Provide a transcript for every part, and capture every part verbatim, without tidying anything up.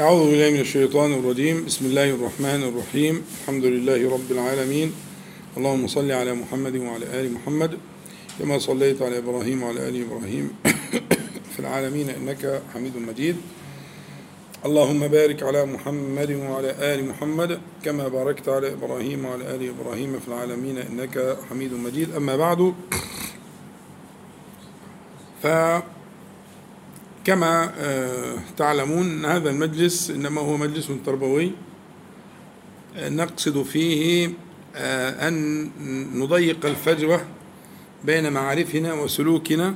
أعوذ بالله من الشيطان الرجيم. بسم الله الرحمن الرحيم. الحمد لله رب العالمين. اللهم صل على محمد وعلى آل محمد كما صليت على إبراهيم وعلى آل إبراهيم في العالمين إنك حميد مجيد. اللهم بارك على محمد وعلى آل محمد كما باركت على إبراهيم وعلى آل إبراهيم في العالمين إنك حميد مجيد. أما بعد، فكما تعلمون هذا المجلس إنما هو مجلس تربوي نقصد فيه أن نضيق الفجوة بين معارفنا وسلوكنا،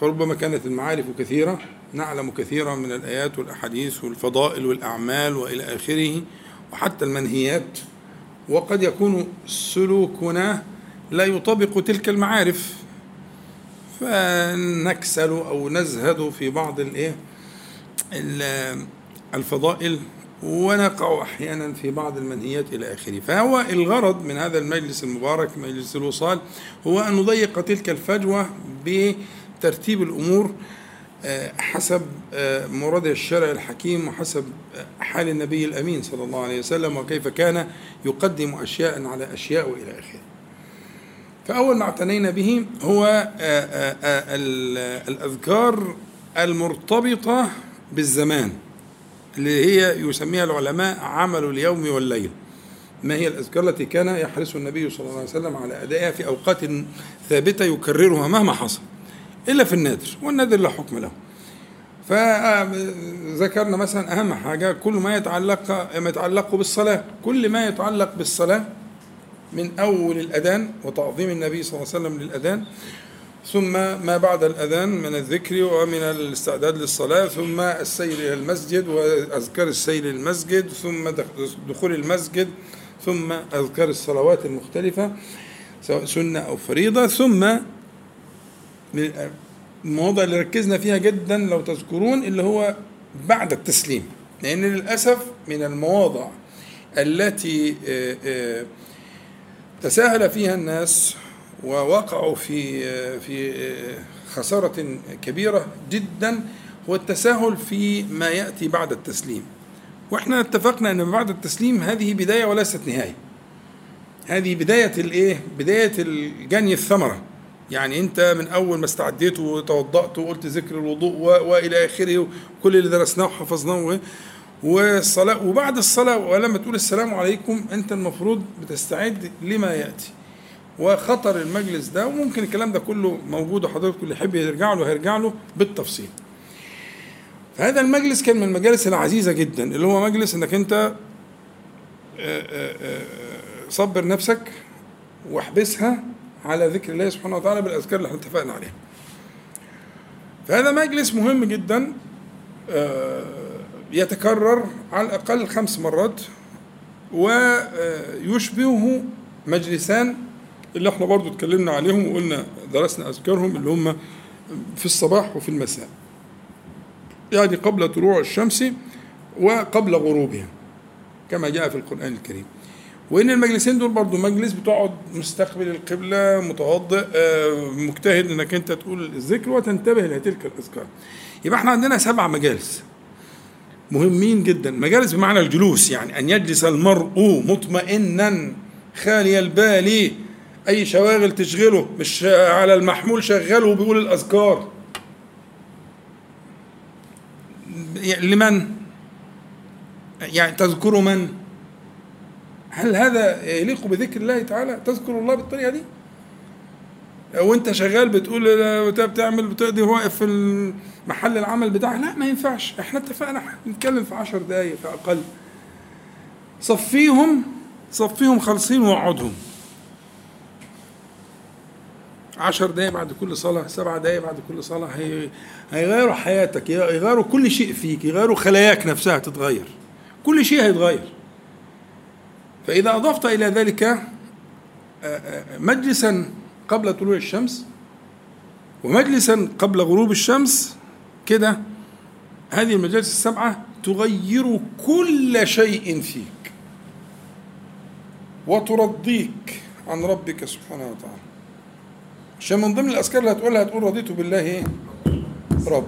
فربما كانت المعارف كثيرة، نعلم كثيرا من الآيات والأحاديث والفضائل والأعمال وإلى آخره وحتى المنهيات، وقد يكون سلوكنا لا يطابق تلك المعارف فنكسل أو نزهد في بعض الفضائل ونقع أحيانا في بعض المنهيات إلى آخره. فهو الغرض من هذا المجلس المبارك مجلس الوصال هو أن نضيق تلك الفجوة بترتيب الأمور حسب مراد الشرع الحكيم وحسب حال النبي الأمين صلى الله عليه وسلم، وكيف كان يقدم أشياء على أشياء وإلى آخره. فأول ما اعتنينا به هو الأذكار المرتبطة بالزمان اللي هي يسميها العلماء عمل اليوم والليل. ما هي الأذكار التي كان يحرص النبي صلى الله عليه وسلم على أدائها في أوقات ثابتة يكررها مهما حصل إلا في النادر، والنادر لا حكم له. فذكرنا مثلا أهم حاجة كل ما يتعلق ما يتعلق بالصلاة، كل ما يتعلق بالصلاة من أول الأذان وتعظيم النبي صلى الله عليه وسلم للأذان، ثم ما بعد الأذان من الذكر ومن الاستعداد للصلاة، ثم السير إلى المسجد وأذكار السير للمسجد، ثم دخول المسجد، ثم أذكار الصلوات المختلفة سواء سنة أو فريضة. ثم المواضع اللي ركزنا فيها جدا لو تذكرون اللي هو بعد التسليم، لأن للأسف من المواضع التي تساهل فيها الناس ووقعوا في في خسارة كبيرة جدا هو التساهل في ما يأتي بعد التسليم. وإحنا اتفقنا أن بعد التسليم هذه بداية وليست نهاية، هذه بداية الإيه؟ بداية الجني الثمرة. يعني أنت من أول ما استعديت وتوضأت وقلت ذكر الوضوء وإلى آخره وكل اللي درسناه وحفظناه والصلاة، وبعد الصلاة ولما تقول السلام عليكم أنت المفروض بتستعد لما يأتي وخطر المجلس ده. وممكن الكلام ده كله موجود وحضراتكم اللي يحب يرجع له هيرجع له بالتفصيل. فهذا المجلس كان من المجالس العزيزة جدا اللي هو مجلس أنك أنت صبر نفسك واحبسها على ذكر الله سبحانه وتعالى بالأذكار اللي احنا اتفقنا عليها. فهذا مجلس مهم جدا يتكرر على الأقل خمس مرات، ويشبهه مجلسان اللي احنا برضو اتكلمنا عليهم وقلنا درسنا أذكارهم اللي هم في الصباح وفي المساء، يعني قبل طلوع الشمس وقبل غروبها كما جاء في القرآن الكريم. وإن المجلسين دول برضو مجلس بتقعد مستقبل القبلة متوضئ مجتهد إنك أنت تقول الذكر وتنتبه لتلك الأذكار. يبقى احنا عندنا سبع مجالس مهمين جدا، مجالس بمعنى الجلوس، يعني أن يجلس المرء مطمئنا خالي البال، أي شواغل تشغله، مش على المحمول شغله وبيقول الأذكار. لمن؟ يعني تذكر من؟ هل هذا يليق بذكر الله تعالى؟ تذكر الله بالطريقة دي وانت شغال بتقول بتعمل بتقضي واقف في محل العمل بتاعه؟ لا، ما ينفعش. احنا اتفقنا نتكلم في عشر دقايق في أقل. صفيهم صفيهم خالصين وقعدهم عشر دقايق بعد كل صلاة، سبع دقايق بعد كل صلاة. هيغيروا حياتك، يغيروا كل شيء فيك، يغيروا خلاياك نفسها، تتغير كل شيء هيتغير. فإذا أضفت إلى ذلك مجلسا قبل طلوع الشمس ومجلسا قبل غروب الشمس، كده هذه المجالس السبعة تغير كل شيء فيك وترضيك عن ربك سبحانه وتعالى. عشان من ضمن الأذكار اللي هتقولها هتقول رضيت بالله رب.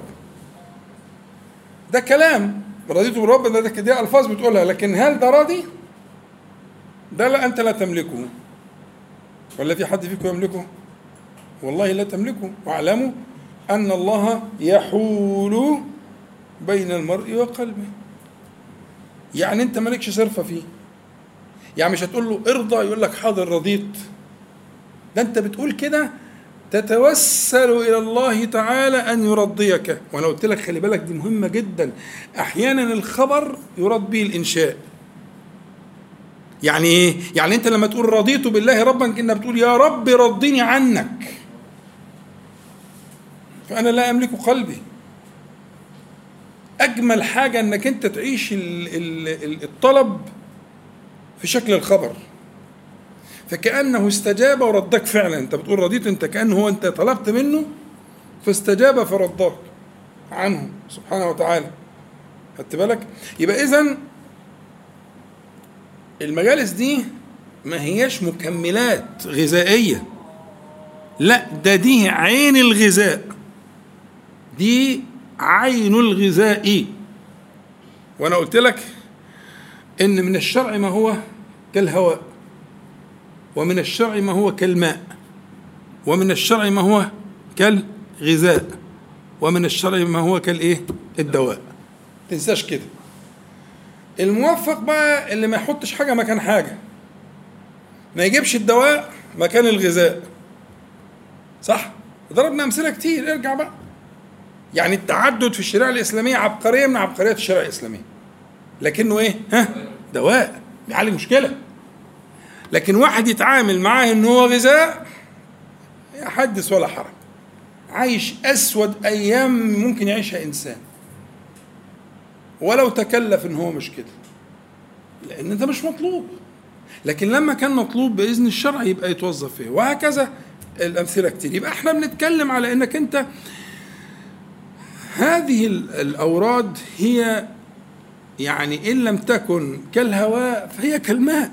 ده كلام رضيت بالرب ده دي الفاظ بتقولها، لكن هل ده راضي؟ ده لا، انت لا تملكه ولا في حد فيكم يملكه، والله لا تملكه. واعلموا ان الله يحول بين المرء وقلبه. يعني انت مالكش صرفه فيه، يعني مش هتقول له ارضى يقول لك حاضر رضيت، ده انت بتقول كده تتوسل إلى الله تعالى أن يرضيك. وأنا قلت لك خلي بالك دي مهمة جدا، أحيانا الخبر يراد به الإنشاء. يعني إيه؟ يعني أنت لما تقول رضيت بالله ربا إنك بتقول يا رب رضيني عنك، فأنا لا أملك قلبي. أجمل حاجة إنك أنت تعيش الطلب في شكل الخبر، فكأنه استجاب وردك فعلا. انت بتقول رضيت، انت كأنه هو انت طلبت منه فاستجاب فردك عنه سبحانه وتعالى. خدت بالك؟ يبقى اذن المجالس دي ما هياش مكملات غذائية، لا ده دي عين الغذاء، دي عين الغذاء. وانا قلت لك ان من الشرع ما هو كالهواء، ومن الشرع ما هو كالماء، ومن الشرع ما هو كالغذاء، ومن الشرع ما هو كالايه الدواء. تنساش كده. الموفق بقى اللي ما يحطش حاجه مكان حاجه، ما يجيبش الدواء مكان الغذاء، صح؟ ضربنا امثله كتير، ارجع بقى. يعني التعدد في الشريعه الاسلاميه عبقريه من عبقريات الشريعه الاسلاميه، لكنه ايه؟ ها دواء بيعالج مشكله. لكن واحد يتعامل معاه ان هو غذاء، حدث ولا حرج، عايش اسود ايام ممكن يعيشها انسان ولو تكلف ان هو مش كده، لان ده مش مطلوب. لكن لما كان مطلوب باذن الشرع يبقى يتوظف فيه، وهكذا الامثله كتير. يبقى احنا بنتكلم على انك انت هذه الاوراد هي يعني ان لم تكن كالهواء فهي كالماء.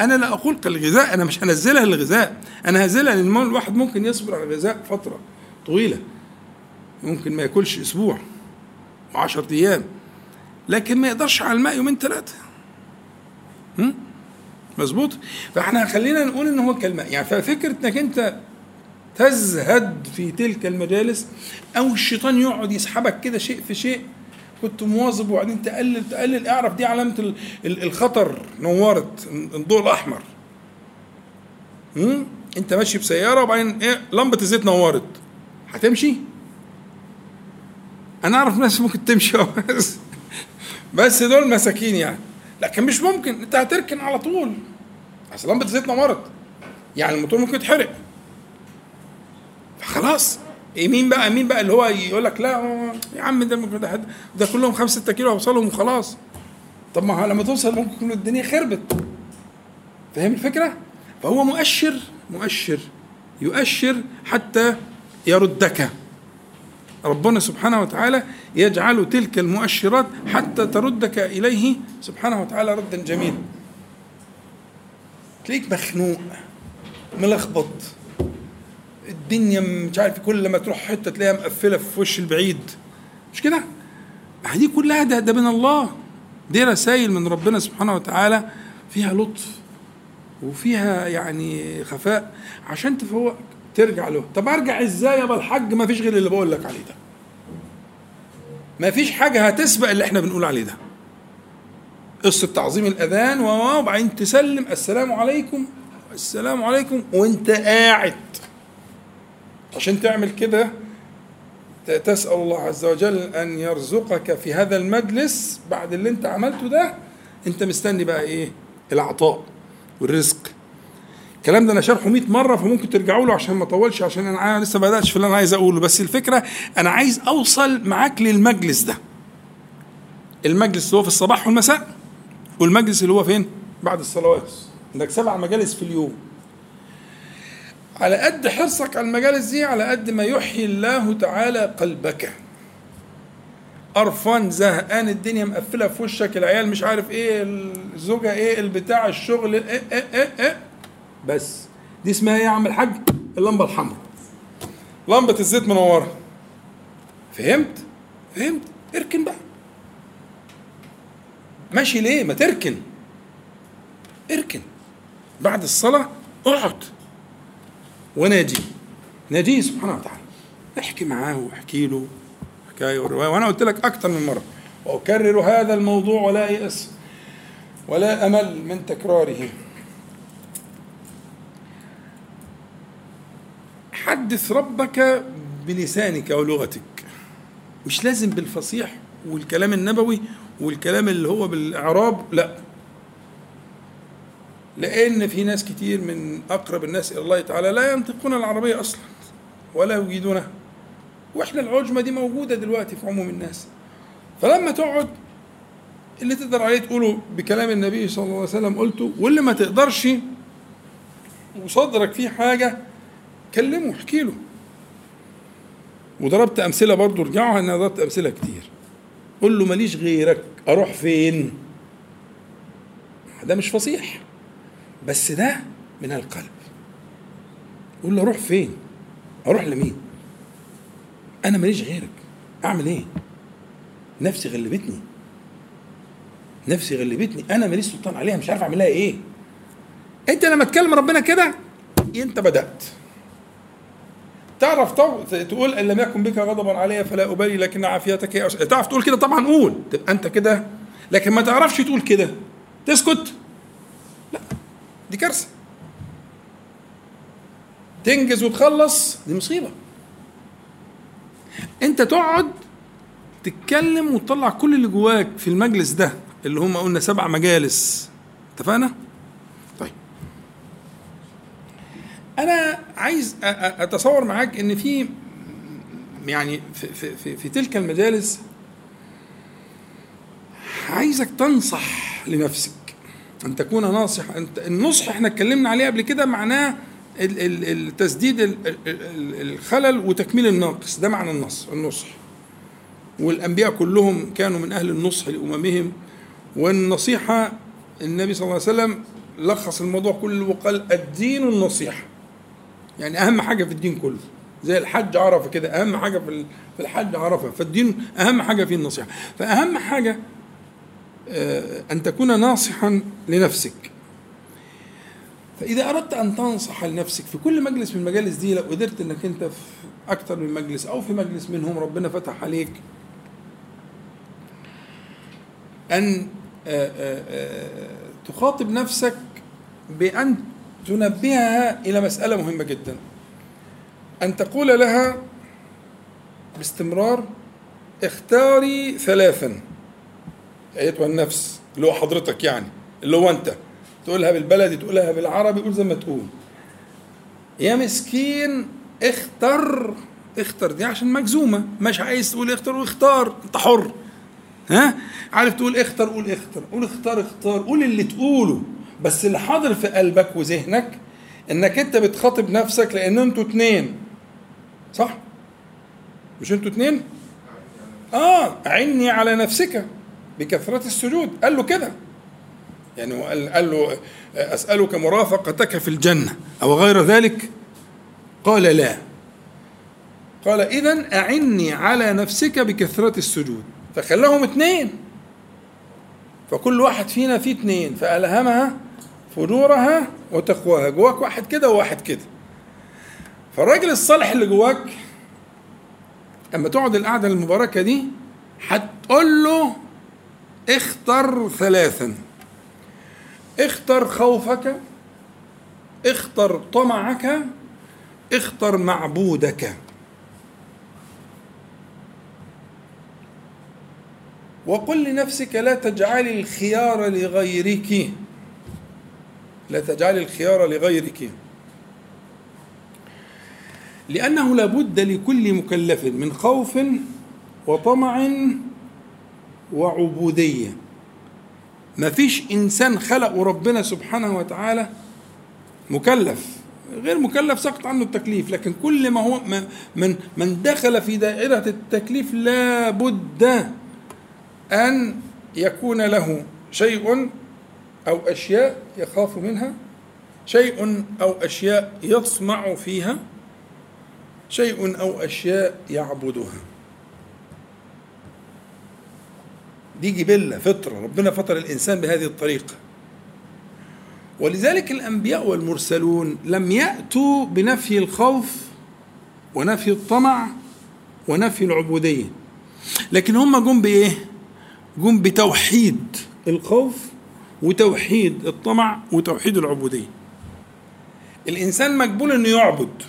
أنا لا أقول كالغذاء، أنا مش هنزلها للغذاء، أنا هنزلها لأن الواحد ممكن يصبر على الغذاء فترة طويلة، ممكن ما ياكلش أسبوع وعشرة أيام، لكن ما يقدرش على الماء يومين ثلاثة. مظبوط؟ فإحنا خلينا نقول إن هو كالماء. يعني ففكرة إنك أنت تزهد في تلك المجالس، أو الشيطان يقعد يسحبك كده شيء في شيء، كنت مواظب وبعدين تقلل تقلل اعرف دي علامة الخطر. نورت الضوء الأحمر، امم أنت ماشي بسيارة وبعدين إيه لمبة الزيت نورت، هتمشي؟ أنا أعرف ناس ممكن تمشي بس بس دول مساكين يعني، لكن مش ممكن أنت هتركن على طول، أصل لمبة الزيت نورت، يعني الموتور ممكن يتحرق. فخلاص مين بقى مين بقى اللي هو يقول لك لا يا عم ده ممكن ده, ده كلهم خمسة ستة كيلو هوصلهم وخلاص. طب ما لما توصل ممكن تكون الدنيا خربت. فاهم الفكرة؟ فهو مؤشر مؤشر يؤشر حتى يردك. ربنا سبحانه وتعالى يجعل تلك المؤشرات حتى تردك إليه سبحانه وتعالى ردا جميلا. تلاقيك مخنوق ملخبط، الدنيا مش عارف، كل ما تروح حته تلاقيها مقفله في وش البعيد، مش كده؟ دي كلها ده ده من الله، دي رسائل من ربنا سبحانه وتعالى فيها لطف وفيها يعني خفاء عشان تفوقك ترجع له. طب ارجع ازاي يا ابو الحاج؟ ما فيش غير اللي بقول لك عليه ده، ما فيش حاجه هتسبق اللي احنا بنقول عليه ده. قصه تعظيم الاذان وبعدين تسلم السلام عليكم السلام عليكم وانت قاعد، عشان تعمل كده تسأل الله عز وجل أن يرزقك في هذا المجلس بعد اللي انت عملته ده. انت مستني بقى ايه؟ العطاء والرزق. الكلام ده انا شرحه مئة مرة، فممكن ترجعوا له عشان ما طولش، عشان انا لسه ما بدأتش في اللي انا عايز اقوله. بس الفكرة انا عايز اوصل معاك للمجلس ده، المجلس اللي هو في الصباح والمساء، والمجلس اللي هو فين؟ بعد الصلوات. عندك سبع مجالس في اليوم. على قد حرصك على المجالس دي على قد ما يحيي الله تعالى قلبك. قرفان زهقان، الدنيا مقفله في وشك، العيال مش عارف ايه، الزوجه ايه، البتاع، الشغل ايه ايه ايه ايه، بس دي اسمها ايه يا عم الحاج؟ اللمبه الحمراء، لمبه الزيت منوره. فهمت؟ فهمت؟ اركن بقى. ماشي ليه؟ ما تركن، اركن بعد الصلاة، اقعد ونادي ناديه سبحانه وتعالى، احكي معاه واحكي له حكاية ورواية. وانا قلت لك اكتر من مرة واكرر هذا الموضوع ولا يأس ولا امل من تكراره، حدث ربك بلسانك ولغتك، مش لازم بالفصيح والكلام النبوي والكلام اللي هو بالإعراب، لا، لأن في ناس كتير من أقرب الناس إلى الله تعالى لا ينطقون العربية أصلا ولا يجيدونها، وإحنا العجمة دي موجودة دلوقتي في عموم الناس. فلما تقعد اللي تقدر عليه تقوله بكلام النبي صلى الله عليه وسلم قلته، واللي ما تقدرش وصدرك فيه حاجة كلمه واحكي له. وضربت أمثلة برضو، رجعوا أنا ضربت أمثلة كتير. قل له ماليش غيرك، أروح فين؟ ده مش فصيح، بس ده من القلب. قل له أروح فين؟ أروح لمين؟ أنا ماليش غيرك، أعمل إيه؟ نفسي غلبتني، نفسي غلبتني، أنا ماليش سلطان عليها، مش عارف أعملها إيه. أنت لما تكلم ربنا كده أنت بدأت تعرف تقول إن لم يكن بك غضبا علي فلا أبالي لكن عافيتك أش... تعرف تقول كده طبعا، قول تبقى أنت كده. لكن ما تعرفش تقول كده، تسكت، لا، دي كارثة. تنجز وتخلص، دي مصيبة. أنت تقعد تتكلم وتطلع كل اللي جواك في المجلس ده اللي هم قلنا سبع مجالس، اتفقنا؟ أنا عايز أتصور معاك إن في يعني في, في, في تلك المجالس عايزك تنصح لنفسك، أن تكون ناصح. النصح إحنا اتكلمنا عليه قبل كده، معناه التسديد الخلل وتكميل الناقص، ده معنى النصح. والأنبياء كلهم كانوا من أهل النصح لأممهم، والنصيحة النبي صلى الله عليه وسلم لخص الموضوع كله وقال الدين النصيحة، يعني أهم حاجة في الدين كله، زي الحج عرفة كده، أهم حاجة في الحج عرفة، فالدين أهم حاجة فيه النصيحة. فأهم حاجة أن تكون ناصحا لنفسك. فإذا أردت أن تنصح لنفسك في كل مجلس من المجالس دي، لو قدرت أنك أنت في أكتر من مجلس أو في مجلس منهم ربنا فتح عليك، أن تخاطب نفسك بأن تنبهها إلى مسألة مهمة جدا، أن تقول لها باستمرار: اختاري ثلاثا أيتها النفس، اللي هو حضرتك يعني، اللي هو أنت، تقولها بالبلدي تقولها بالعربي، قول زي ما تقول. يا مسكين اختر، اختر دي عشان مجزومة، مش عايز تقول اختر واختار، أنت حر، ها؟ عارف تقول اختر قول اختر، قول اختار اختار، قول اللي تقوله، بس اللي حاضر في قلبك وذهنك انك انت بتخاطب نفسك، لان انتوا اتنين، صح؟ مش انتوا اتنين؟ اه عني على نفسك بكثرة السجود، قال له كده يعني، قال له اسألك مرافقتك في الجنة او غير ذلك، قال لا، قال اذن اعني على نفسك بكثرة السجود، فخلاهم اتنين، فكل واحد فينا فيه اتنين، فألهمها فجورها وتقواها. جواك واحد كده وواحد كده. فالراجل الصالح اللي جواك اما تقعد القعدة المباركة دي هتقول له اختر ثلاثا: اختر خوفك، اختر طمعك، اختر معبودك. وقل لنفسك: لا تجعلي الخيار لغيرك، لا تجعلي الخيار لغيرك، لأنه لابد لكل مكلف من خوف وطمع وعبودية. ما فيش إنسان خلقه ربنا سبحانه وتعالى مكلف، غير مكلف سقط عنه التكليف، لكن كل ما هو من من دخل في دائرة التكليف لابد أن يكون له شيء أو أشياء يخاف منها، شيء أو أشياء يطمع فيها، شيء أو أشياء يعبدها. دي جبلة فطرة، ربنا فطر الإنسان بهذه الطريقة. ولذلك الأنبياء والمرسلون لم يأتوا بنفي الخوف ونفي الطمع ونفي العبودية، لكن هم جم بإيه؟ جم بتوحيد الخوف وتوحيد الطمع وتوحيد العبودية. الإنسان مجبول أنه يعبد،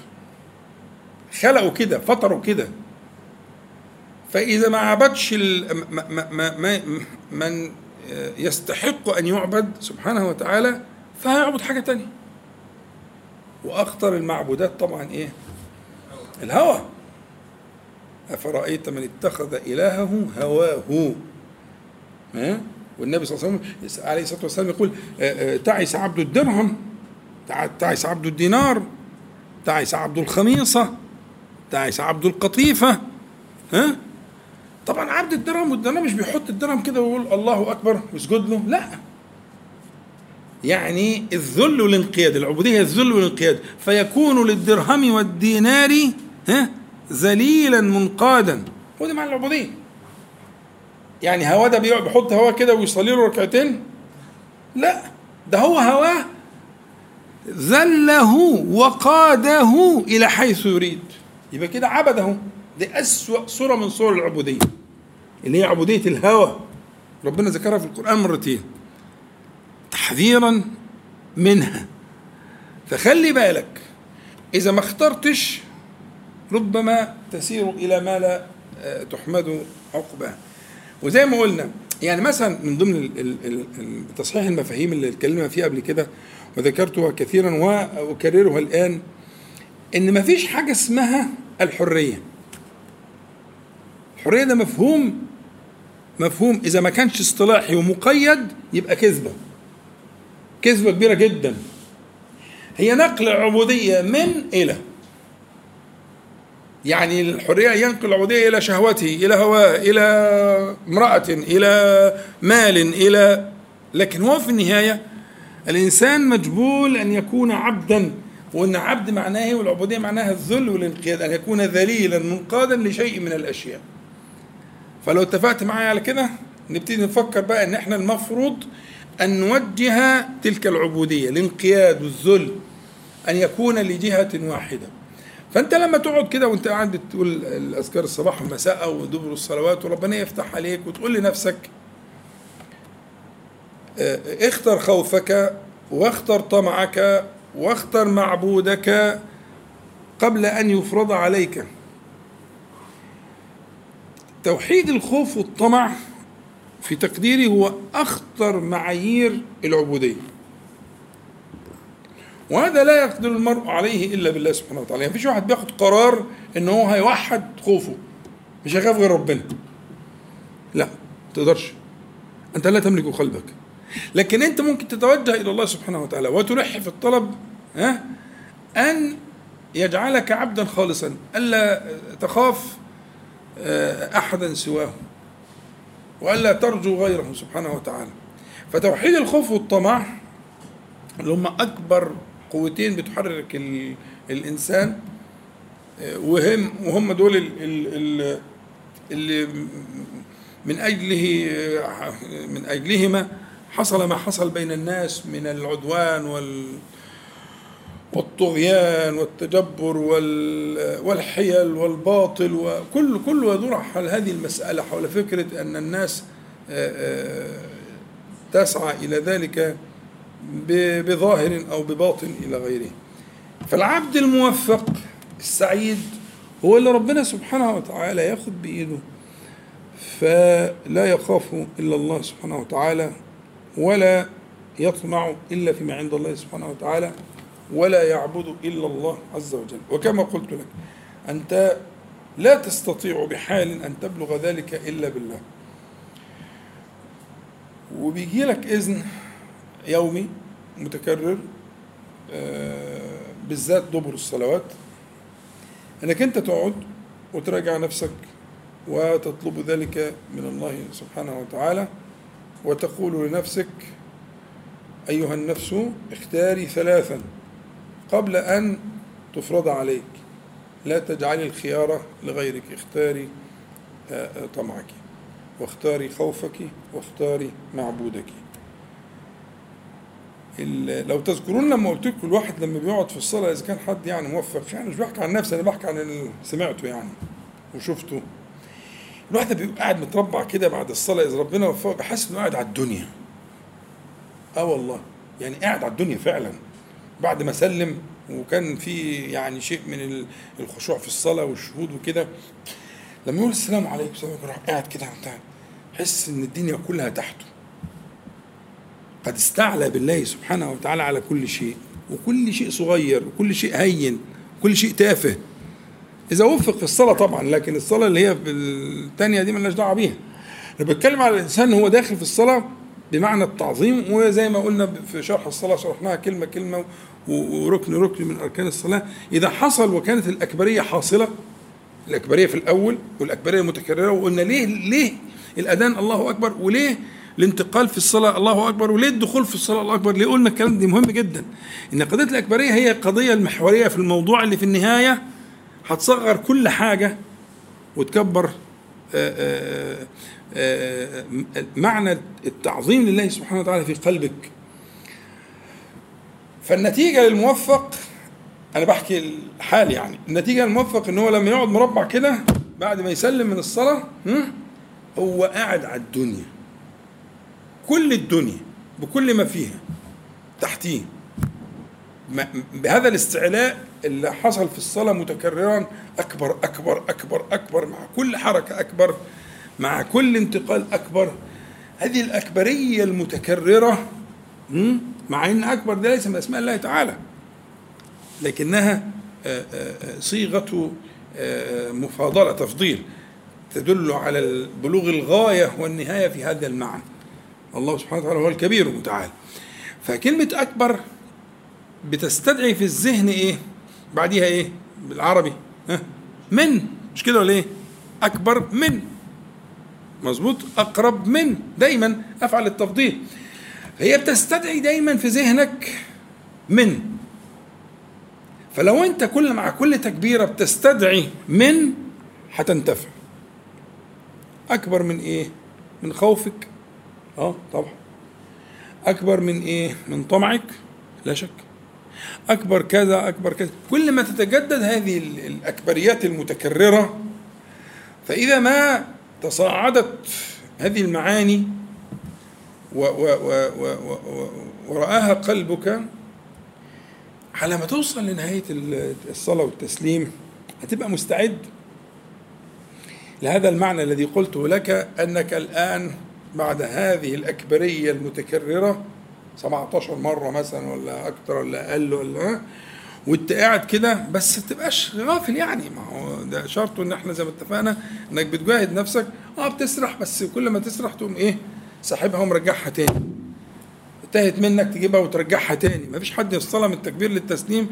خلقوا كده، فطروا كده. فإذا ما عبدش من يستحق أن يعبد سبحانه وتعالى فهيعبد حاجة تانية. وأخطر المعبودات طبعا إيه؟ الهوى. أفرأيت من اتخذ إلهه هواه. والنبي صلى الله عليه وسلم يقول تعس عبد الدرهم، تعس عبد الدينار، تعس عبد الخميصة، تعس عبد القطيفة. ها؟ طبعا عبد الدرهم والدرهم مش بيحط الدرهم كده ويقول الله أكبر ويسجد له، لا، يعني الذل والانقياد. العبودية الذل والانقياد، فيكون للدرهم والدينار ها ذليلا منقادا. وده معنى العبودية. يعني هوا ده بيحط هوا كده ويصلي له ركعتين؟ لا، ده هو هواه ذله وقاده إلى حيث يريد، يبقى كده عبده. دي أسوأ صورة من صور العبودية اللي هي عبودية الهوى. ربنا ذكرها في القرآن مرتين تحذيرا منها. فخلي بالك، إذا ما اخترتش ربما تسير إلى ما لا تحمد عقباه. وزي ما قلنا يعني مثلا من ضمن تصحيح المفاهيم اللي اتكلمنا فيها قبل كده وذكرتها كثيرا وأكررها الآن، إن ما فيش حاجة اسمها الحرية. الحرية ده مفهوم مفهوم إذا ما كانش اصطلاحي ومقيد يبقى كذبة، كذبة كبيرة جدا. هي نقل عبودية من إلى، يعني الحرية ينقل العبودية إلى شهوته، إلى هواه، إلى امرأة، إلى مال، إلى، لكن هو في النهاية الإنسان مجبول أن يكون عبدا. وأن عبد معناه والعبودية معناها الذل والانقياد، أن يكون ذليلا منقادا لشيء من الأشياء. فلو اتفقت معايا على كده نبتدي نفكر بقى أن احنا المفروض أن نوجه تلك العبودية، الانقياد والذل، أن يكون لجهة واحدة. فأنت لما تقعد كده وأنت قاعد تقول الأذكار الصباح والمساء ودبر الصلوات وربنا يفتح عليك، وتقول لنفسك اختر خوفك واختر طمعك واختر معبودك قبل أن يفرض عليك. توحيد الخوف والطمع في تقديري هو أخطر معايير العبودية، وهذا لا يقدر المرء عليه إلا بالله سبحانه وتعالى. يعني مفيش واحد بياخد قرار إن هو هيوحد خوفه، مش هيخاف غير ربنا، لا، متقدرش، أنت لا تملك قلبك. لكن أنت ممكن تتوجه إلى الله سبحانه وتعالى وتلح في الطلب ها أن يجعلك عبدا خالصا، ألا تخاف أحدا سواه وألا ترجو غيره سبحانه وتعالى. فتوحيد الخوف والطمع اللي هم أكبر قوتين بتحرك الإنسان، وهم وهم دول اللي, اللي من أجله من أجلهما حصل ما حصل بين الناس من العدوان والطغيان والتجبر والحيل والباطل، وكل كله يدور حول هذه المسألة، حول فكرة أن الناس تسعى إلى ذلك بظاهر أو بباطن إلى غيره. فالعبد الموفق السعيد هو اللي ربنا سبحانه وتعالى ياخد بإيده، فلا يخاف إلا الله سبحانه وتعالى، ولا يطمع إلا فيما عند الله سبحانه وتعالى، ولا يعبد إلا الله عز وجل. وكما قلت لك أنت لا تستطيع بحال أن تبلغ ذلك إلا بالله. وبيجي لك إذن يومي متكرر بالذات دبر الصلوات، أنك أنت تقعد وتراجع نفسك وتطلب ذلك من الله سبحانه وتعالى، وتقول لنفسك أيها النفس اختاري ثلاثا قبل أن تفرض عليك، لا تجعلي الخيار لغيرك، اختاري طمعك. واختاري خوفك واختاري معبودك. لو تذكرون لما قلت لكم الواحد لما بيقعد في الصلاة إذا كان حد يعني موفق، يعني مش بحكي عن نفسي، أنا بحكي عن اللي سمعته يعني وشفته. الواحد بيبقى قاعد متربع كده بعد الصلاة إذا ربنا وفقه، بحس إنه قاعد على الدنيا. آه والله يعني قاعد على الدنيا فعلا. بعد ما سلم وكان في يعني شيء من الخشوع في الصلاة والشهود وكده، لما يقول السلام عليكم سلام عليكم راح قاعد كده عمتان، حس إن الدنيا كلها تحته. قد استعلى بالله سبحانه وتعالى على كل شيء، وكل شيء صغير وكل شيء هين وكل شيء تافه إذا وفق في الصلاة طبعا. لكن الصلاة اللي هي الثانية دي مالناش دعوة بيها. أنا بتكلم على الإنسان هو داخل في الصلاة بمعنى التعظيم، وزي ما قلنا في شرح الصلاة شرحناها كلمة كلمة وركن ركن من أركان الصلاة. إذا حصل وكانت الأكبرية حاصلة، الأكبرية في الأول والأكبرية متكررة، وقلنا ليه ليه الأذان الله أكبر، وليه الانتقال في الصلاة الله أكبر، وليه الدخول في الصلاة الله أكبر. ليه قلنا الكلام ده مهم جدا؟ إن قضية الأكبرية هي قضية المحورية في الموضوع اللي في النهاية هتصغر كل حاجة وتكبر آآ آآ معنى التعظيم لله سبحانه وتعالى في قلبك. فالنتيجة للموفق، أنا بحكي الحال يعني، النتيجة للموفق إن هو لما يقعد مربع كده بعد ما يسلم من الصلاة هو قاعد على الدنيا، كل الدنيا بكل ما فيها تحتيه. بهذا الاستعلاء اللي حصل في الصلاة متكررا، أكبر أكبر أكبر أكبر، مع كل حركة أكبر، مع كل انتقال أكبر. هذه الأكبرية المتكررة مع أن أكبر ده ليس من أسماء الله تعالى، لكنها صيغة مفاضلة تفضيل تدل على بلوغ الغاية والنهاية في هذا المعنى. الله سبحانه وتعالى هو الكبير المتعال. فكلمة أكبر بتستدعي في الذهن إيه بعديها؟ إيه بالعربي؟ من، مش كده ولا إيه؟ أكبر من، مظبوط، أقرب من، دايما أفعل التفضيل. هي بتستدعي دايما في ذهنك من. فلو أنت كل مع كل تكبيرة بتستدعي من، هتنتفع. أكبر من إيه؟ من خوفك، اه طبعا. اكبر من ايه؟ من طمعك، لا شك. اكبر كذا اكبر كذا، كل ما تتجدد هذه الاكبريات المتكرره، فاذا ما تصاعدت هذه المعاني و و و و وراها قلبك، على ما توصل لنهايه الصلاه والتسليم هتبقى مستعد لهذا المعنى الذي قلته لك، انك الان بعد هذه الأكبرية المتكررة سبعتاشر مرة مثلا ولا أكتر ولا أقل ولا، وانت قاعد كده بس تبقاش غافل يعني. ما هو ده شرطه، ان احنا زي ما اتفقنا انك بتجاهد نفسك، اه بتسرح، بس كل ما تسرح تقوم ايه ساحبها ومرجعها تاني، انتهت منك تجيبها وترجعها تاني. ما فيش حد يوصلها من التكبير للتسليم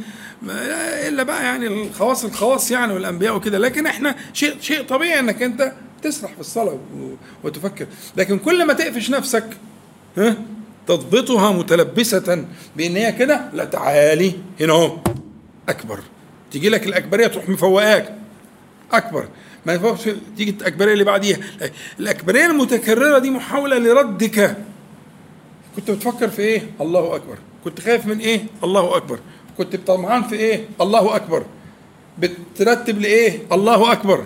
الا بقى يعني الخواص الخواص يعني والأنبياء وكده. لكن احنا شيء شيء طبيعي انك انت تسرح في الصلاة وتفكر. لكن كل ما تقفش نفسك ها تضبطها متلبسة بإن هي كده، لا تعالي هنا اهو أكبر، تيجي لك الأكبرية تروح مفوقاك أكبر، ما يفوقش، تيجي الأكبرية اللي بعديها. الأكبرية المتكررة دي محاولة لردك. كنت بتفكر في إيه؟ الله أكبر. كنت خايف من إيه؟ الله أكبر. كنت بطمعان في إيه؟ الله أكبر. بترتب لإيه؟ الله أكبر.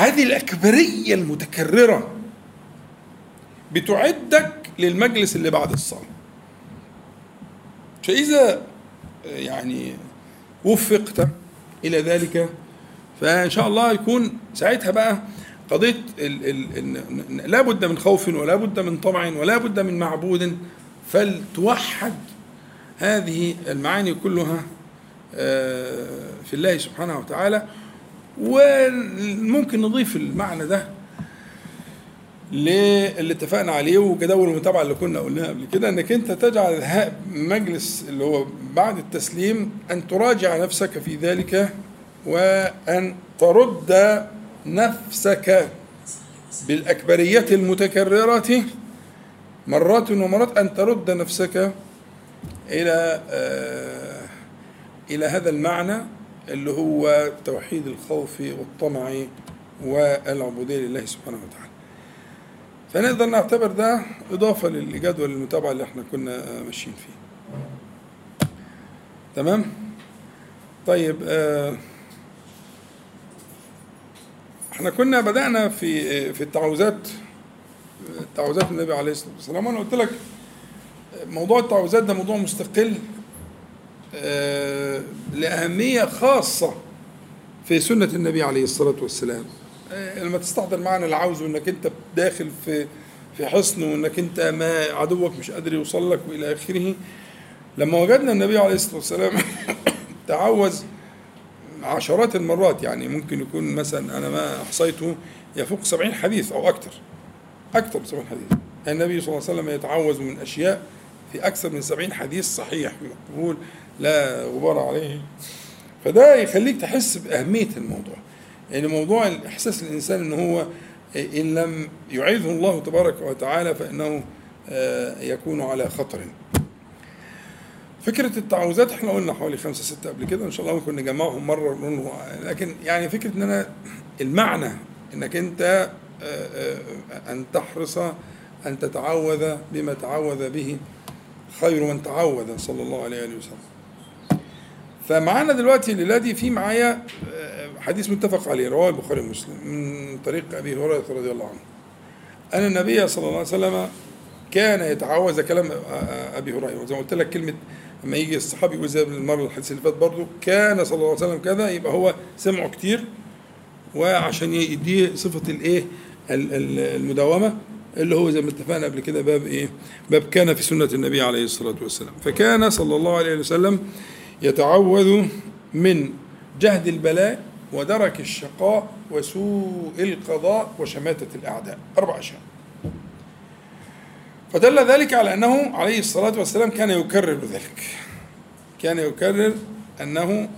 هذه الأكبرية المتكررة بتعدك للمجلس اللي بعد الصلاة. فإذا يعني وفقت إلى ذلك فإن شاء الله يكون ساعتها بقى قضية لا بد من خوف ولا بد من طمع ولا بد من معبود، فلتوحد هذه المعاني كلها في الله سبحانه وتعالى. وممكن نضيف المعنى ده للي اتفقنا عليه وجدول المتابعة اللي كنا قلناها قبل كده، انك انت تجعل مجلس اللي هو بعد التسليم ان تراجع نفسك في ذلك، وان ترد نفسك بالأكبرية المتكررة مرات ومرات، ان ترد نفسك الى الى هذا المعنى اللي هو توحيد الخوف والطمع والعبودية لله سبحانه وتعالى. فنقدر نعتبر ده إضافة للجدول المتابعة اللي احنا كنا ماشيين فيه. تمام؟ طيب آه احنا كنا بدأنا في في التعوذات تعوذات النبي عليه الصلاة والسلام، وانا قلت لك موضوع التعوذات ده موضوع مستقل آه لأهمية خاصة في سنة النبي عليه الصلاة والسلام. لما تستحضر معنى العوذ وانك انت داخل في في حصن وانك انت ما عدوك مش قادر يوصل لك والى اخره. لما وجدنا النبي عليه الصلاة والسلام تعوذ عشرات المرات، يعني ممكن يكون مثلا انا ما احصيته يفوق سبعين حديث او اكثر، اكثر من سبعين حديث. النبي صلى الله عليه وسلم يتعوذ من اشياء في اكثر من سبعين حديث صحيح مقبول لا غبار عليه. فده يخليك تحس باهمية الموضوع، يعني موضوع إحساس الإنسان إن هو إن لم يعيذه الله تبارك وتعالى فإنه يكون على خطر. فكرة التعوذات إحنا قلنا حوالي خمسة ستة قبل كده، إن شاء الله ممكن نجمعهم مرة، لكن يعني فكرة إن أنا المعنى إنك أنت أن تحرص أن تتعوذ بما تعوذ به خير من تعوذ صلى الله عليه وسلم. فمعانا دلوقتي الليلة دي في معايا حديث متفق عليه رواه البخاري ومسلم من طريق أبي هريرة رضي الله عنه أن النبي صلى الله عليه وسلم كان يتعوذ. كلام أبي هريرة زي ما قلت لك، كلمة لما يجي الصحابي يقول زي المرة الحديث اللي فات برضه كان صلى الله عليه وسلم كذا، يبقى هو سمعه كتير، وعشان يديه صفة الإيه المداومة اللي هو زي ما اتفقنا قبل كده باب إيه، باب كان في سنة النبي عليه الصلاة والسلام. فكان صلى الله عليه وسلم يتعوذ من جهد البلاء ودرك الشقاء وسوء القضاء وشماتة الأعداء، أربع أشياء. فدل ذلك على أنه عليه الصلاة والسلام كان يكرر ذلك، كان يكرر أنه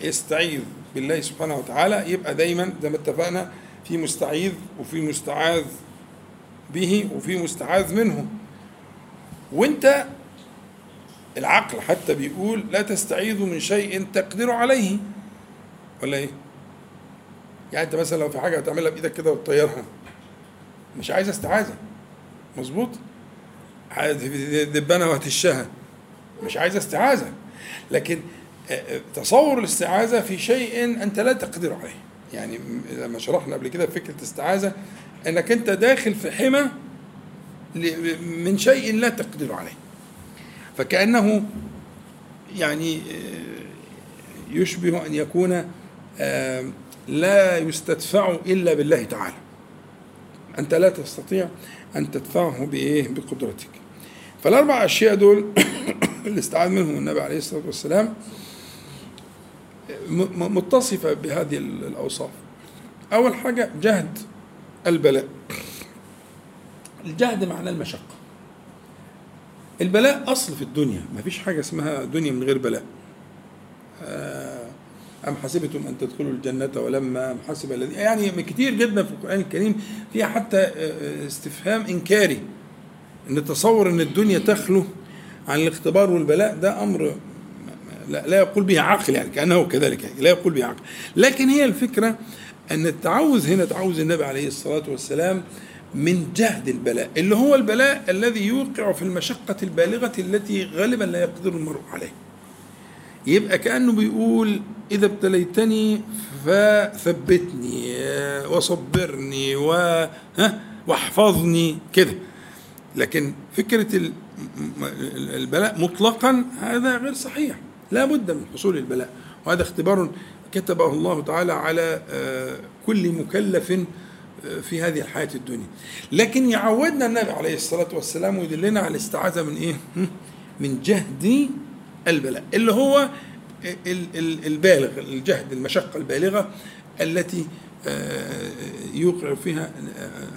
يستعيذ بالله سبحانه وتعالى. يبقى دايما زي ما اتفقنا في مستعيذ وفي مستعاذ به وفي مستعاذ منه. وانت العقل حتى بيقول لا تستعيذوا من شيء تقدروا عليه، ولا ايه؟ يعني انت مثلا لو في حاجه هتعملها بايدك كده وتطيرها مش عايز استعاذه، مظبوط؟ دبانه وهتشها مش عايز استعاذه. لكن تصور الاستعاذه في شيء انت لا تقدر عليه، يعني لما شرحنا قبل كده فكره الاستعاذه انك انت داخل في حمى من شيء لا تقدر عليه، فكأنه يعني يشبه أن يكون لا يستدفع إلا بالله تعالى، أنت لا تستطيع أن تدفعه بإيه بقدرتك. فالأربع أشياء دول اللي استعاذ منهم النبي عليه الصلاة والسلام متصفة بهذه الأوصاف. أول حاجة جهد البلاء، الجهد معناه المشقة. البلاء أصل في الدنيا، مفيش حاجة اسمها دنيا من غير بلاء. أم حسبتم أن تدخلوا الجنة ولما حسب الذين، يعني كتير جدا في القرآن الكريم فيها حتى استفهام إنكاري، إن التصور إن الدنيا تخلو عن الاختبار والبلاء ده أمر لا يقول به عقل، يعني كأنه كذلك لا يقول به عقل. لكن هي الفكرة أن التعوذ هنا تعوذ النبي عليه الصلاة والسلام من جهد البلاء، اللي هو البلاء الذي يوقع في المشقة البالغة التي غالبا لا يقدر المرء عليه. يبقى كأنه بيقول إذا ابتليتني فثبتني وصبرني واحفظني كده. لكن فكرة البلاء مطلقا هذا غير صحيح، لا بد من حصول البلاء، وهذا اختبار كتبه الله تعالى على كل مكلف في هذه الحياة الدنيا. لكن يعودنا النبي عليه الصلاة والسلام ويدلنا على الاستعاذة من إيه؟ من جهد البلاء، اللي هو البالغ، الجهد المشقة البالغة التي يوقع فيها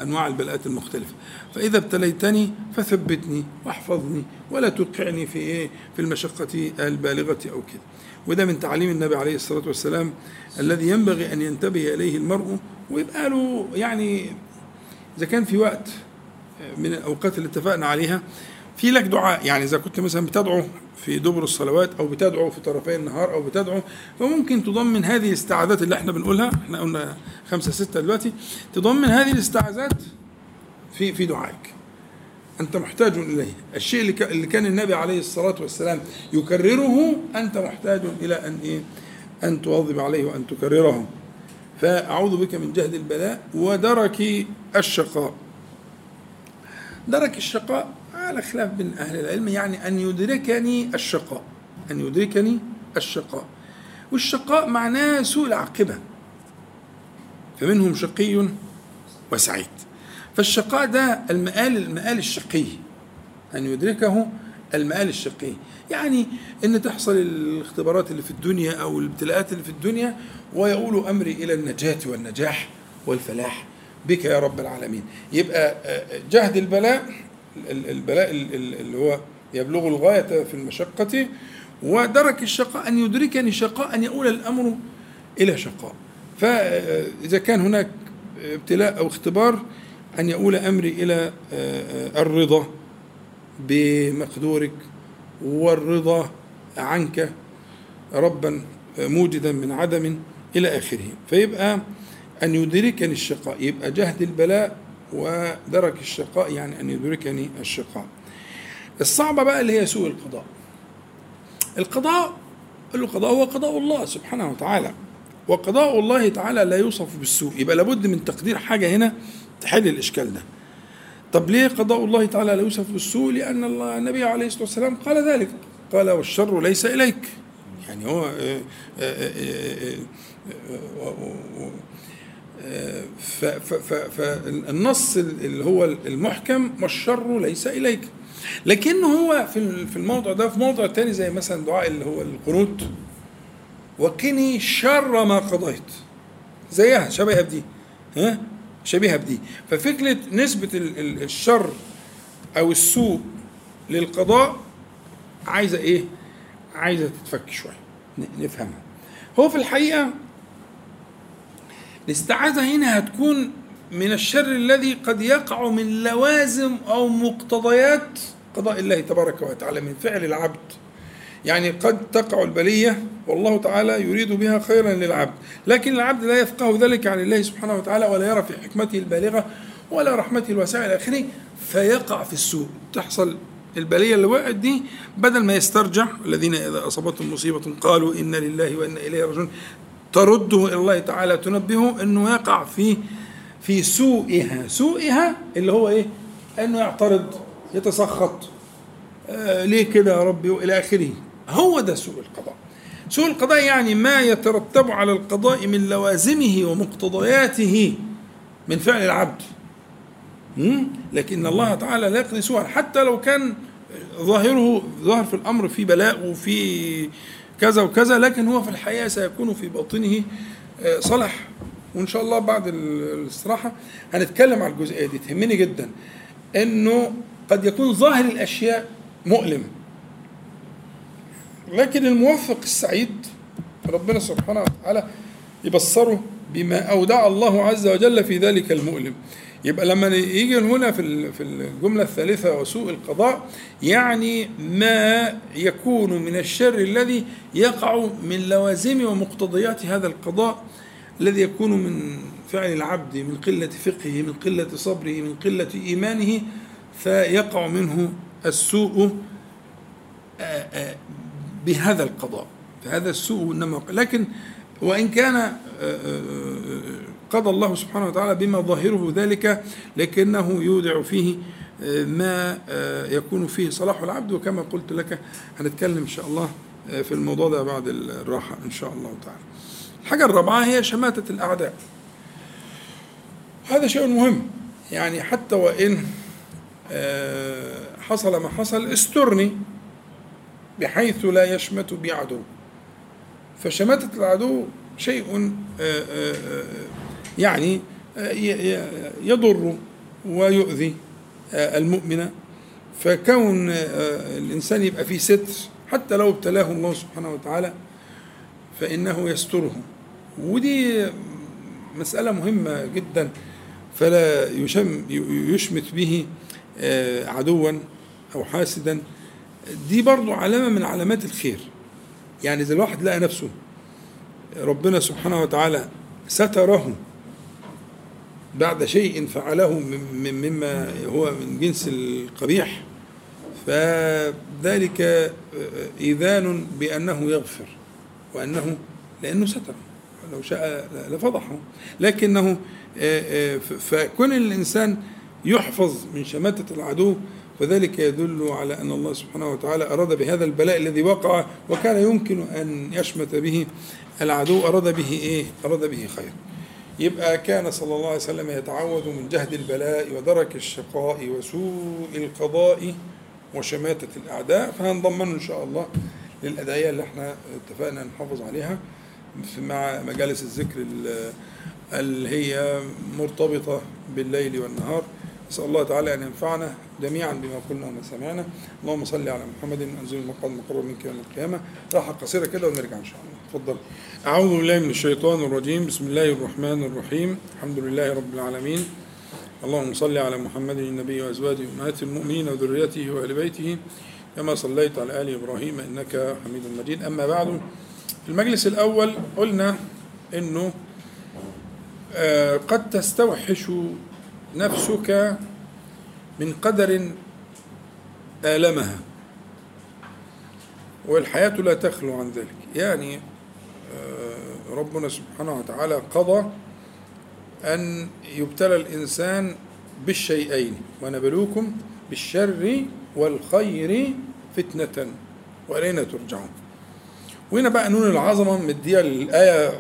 أنواع البلاءات المختلفة. فإذا ابتليتني فثبتني واحفظني ولا توقعني في إيه؟ في المشقة البالغة أو كده. وده من تعليم النبي عليه الصلاة والسلام الذي ينبغي أن ينتبه إليه المرء، ويبقى له يعني إذا كان في وقت من الأوقات اللي اتفقنا عليها في لك دعاء، يعني إذا كنت مثلا بتدعو في دبر الصلوات أو بتدعو في طرفي النهار أو بتدعو، فممكن تضمن هذه الاستعاذات اللي احنا بنقولها، احنا قلنا خمسة ستة دلوقتي، تضمن هذه الاستعاذات في في دعائك، أنت محتاج إليه. الشيء اللي كان النبي عليه الصلاة والسلام يكرره أنت محتاج إلى أن إيه؟ أن تواظب عليه وأن تكرره. فأعوذ بك من جهد البلاء ودرك الشقاء. درك الشقاء على خلاف بين أهل العلم، يعني أن يدركني الشقاء، أن يدركني الشقاء. والشقاء معناه سوء العاقبة، فمنهم شقي وسعيد. فالشقاء ده المآل، المآل الشقي، أن يدركه المآل الشقي، يعني أن تحصل الاختبارات اللي في الدنيا أو الابتلاءات اللي في الدنيا ويقول أمري إلى النجاة والنجاح والفلاح بك يا رب العالمين. يبقى جهد البلاء، البلاء اللي هو يبلغ الغاية في المشقة، ودرك الشقاء أن يدركني شقاء، أن يؤول الأمر إلى شقاء. فإذا كان هناك ابتلاء أو اختبار أن يؤول أمري إلى الرضا بمقدورك والرضا عنك ربا موجدا من عدم إلى آخره. فيبقى أن يدركني الشقاء، يبقى جهد البلاء ودرك الشقاء، يعني أن يدركني الشقاء. الصعبة بقى اللي هي سوء القضاء. القضاء، القضاء هو قضاء الله سبحانه وتعالى، وقضاء الله تعالى لا يوصف بالسوء. يبقى لابد من تقدير حاجة هنا تحل الإشكال ده. طب ليه قضاء الله تعالى لا يوصف بالسوء؟ لأن الله النبي عليه الصلاة والسلام قال ذلك، قال والشر ليس إليك. يعني هو فالنص اللي هو المحكم والشر ليس إليك، لكن هو في الموضع ده في موضع تاني، زي مثلا دعاء اللي هو القنوت، وقني شر ما قضيت، زيها شبيهة بدي، ها شبيهة بدي. ففكرة نسبة الشر أو السوء للقضاء عايزة إيه؟ عايزة تتفك شوية نفهمها. هو في الحقيقة الاستعاذة هنا هتكون من الشر الذي قد يقع من لوازم أو مقتضيات قضاء الله تبارك وتعالى، من فعل العبد. يعني قد تقع البلية والله تعالى يريد بها خيرا للعبد، لكن العبد لا يفقه ذلك عن الله سبحانه وتعالى، ولا يرى في حكمته البالغة ولا رحمته الواسعة إلى آخره، فيقع في السوء. تحصل البلية اللي وقعت دي، بدل ما يسترجع الذين إذا أصابتهم مصيبة قالوا إنا لله وإنا إليه راجعون، ترده إلى الله تعالى، تنبهه أنه يقع في في سوءها. سوءها اللي هو إيه؟ أنه يعترض، يتسخط، آه ليه كده يا ربي، وإلى آخره. هو ده سوء القضاء. سوء القضاء يعني ما يترتب على القضاء من لوازمه ومقتضياته من فعل العبد، لكن الله تعالى لا يقضي سوءا حتى لو كان ظاهره ظاهر في الأمر في بلاء وفي كذا وكذا، لكن هو في الحقيقة سيكون في باطنه صلح. وإن شاء الله بعد الاستراحة هنتكلم على الجزئية دي، تهمني جدا، أنه قد يكون ظاهر الأشياء مؤلم، لكن الموفق السعيد ربنا سبحانه وتعالى يبصره بما أودع الله عز وجل في ذلك المؤلم. يبقى لما يجي هنا في في الجملة الثالثة وسوء القضاء، يعني ما يكون من الشر الذي يقع من لوازم ومقتضيات هذا القضاء، الذي يكون من فعل العبد، من قلة فقهه، من قلة صبره، من قلة إيمانه، فيقع منه السوء بهذا القضاء. فهذا السوء إنما، لكن وإن كان قضى الله سبحانه وتعالى بما ظاهره ذلك، لكنه يودع فيه ما يكون فيه صلاح العبد. وكما قلت لك هنتكلم إن شاء الله في الموضوع ده بعد الراحة إن شاء الله تعالى. الحاجة الرابعة هي شماتة الأعداء. هذا شيء مهم، يعني حتى وإن حصل ما حصل استرني بحيث لا يشمت بي عدو. فشماتة العدو شيء يعني يضر ويؤذي المؤمن، فكون الإنسان يبقى فيه ستر حتى لو ابتلاه الله سبحانه وتعالى فإنه يستره، ودي مسألة مهمة جدا، فلا يشمت به عدوا أو حاسدا. دي برضو علامة من علامات الخير، يعني إذا الواحد لقى نفسه ربنا سبحانه وتعالى ستره بعد شيء فعله مما هو من جنس القبيح فذلك إذان بأنه يغفر وأنه لأنه ستر، لو شاء لفضحه، لكنه فكون الإنسان يحفظ من شماتة العدو فذلك يدل على أن الله سبحانه وتعالى أراد بهذا البلاء الذي وقع وكان يمكن أن يشمت به العدو أراد به إيه؟ أراد به خير. يبقى كان صلى الله عليه وسلم يتعوذ من جهد البلاء ودرك الشقاء وسوء القضاء وشماتة الأعداء، فهنضمن إن شاء الله للأدعية اللي احنا اتفقنا نحافظ عليها مع مجالس الذكر اللي هي مرتبطة بالليل والنهار. نسأل الله تعالى أن ينفعنا جميعا بما قلنا وما سمعنا. اللهم صل على محمد أنزل المقام المقرب منك يوم القيامة. راحة قصيرة كده ونرجع إن شاء الله. اتفضل. أعوذ بالله من الشيطان الرجيم. بسم الله الرحمن الرحيم. الحمد لله رب العالمين. اللهم صل على محمد النبي وأزواجه أمهات المؤمنين وذريته وأهل بيته كما صليت على آل إبراهيم إنك حميد مجيد. أما بعد، في المجلس الأول قلنا إنه قد تستوحش نفسك من قدر آلمها والحياة لا تخلو عن ذلك، يعني ربنا سبحانه وتعالى قضى أن يبتلى الإنسان بالشيئين: ونبلوكم بالشر والخير فتنة وإلينا ترجعون. وهنا بقى نون العظمة مدية للآية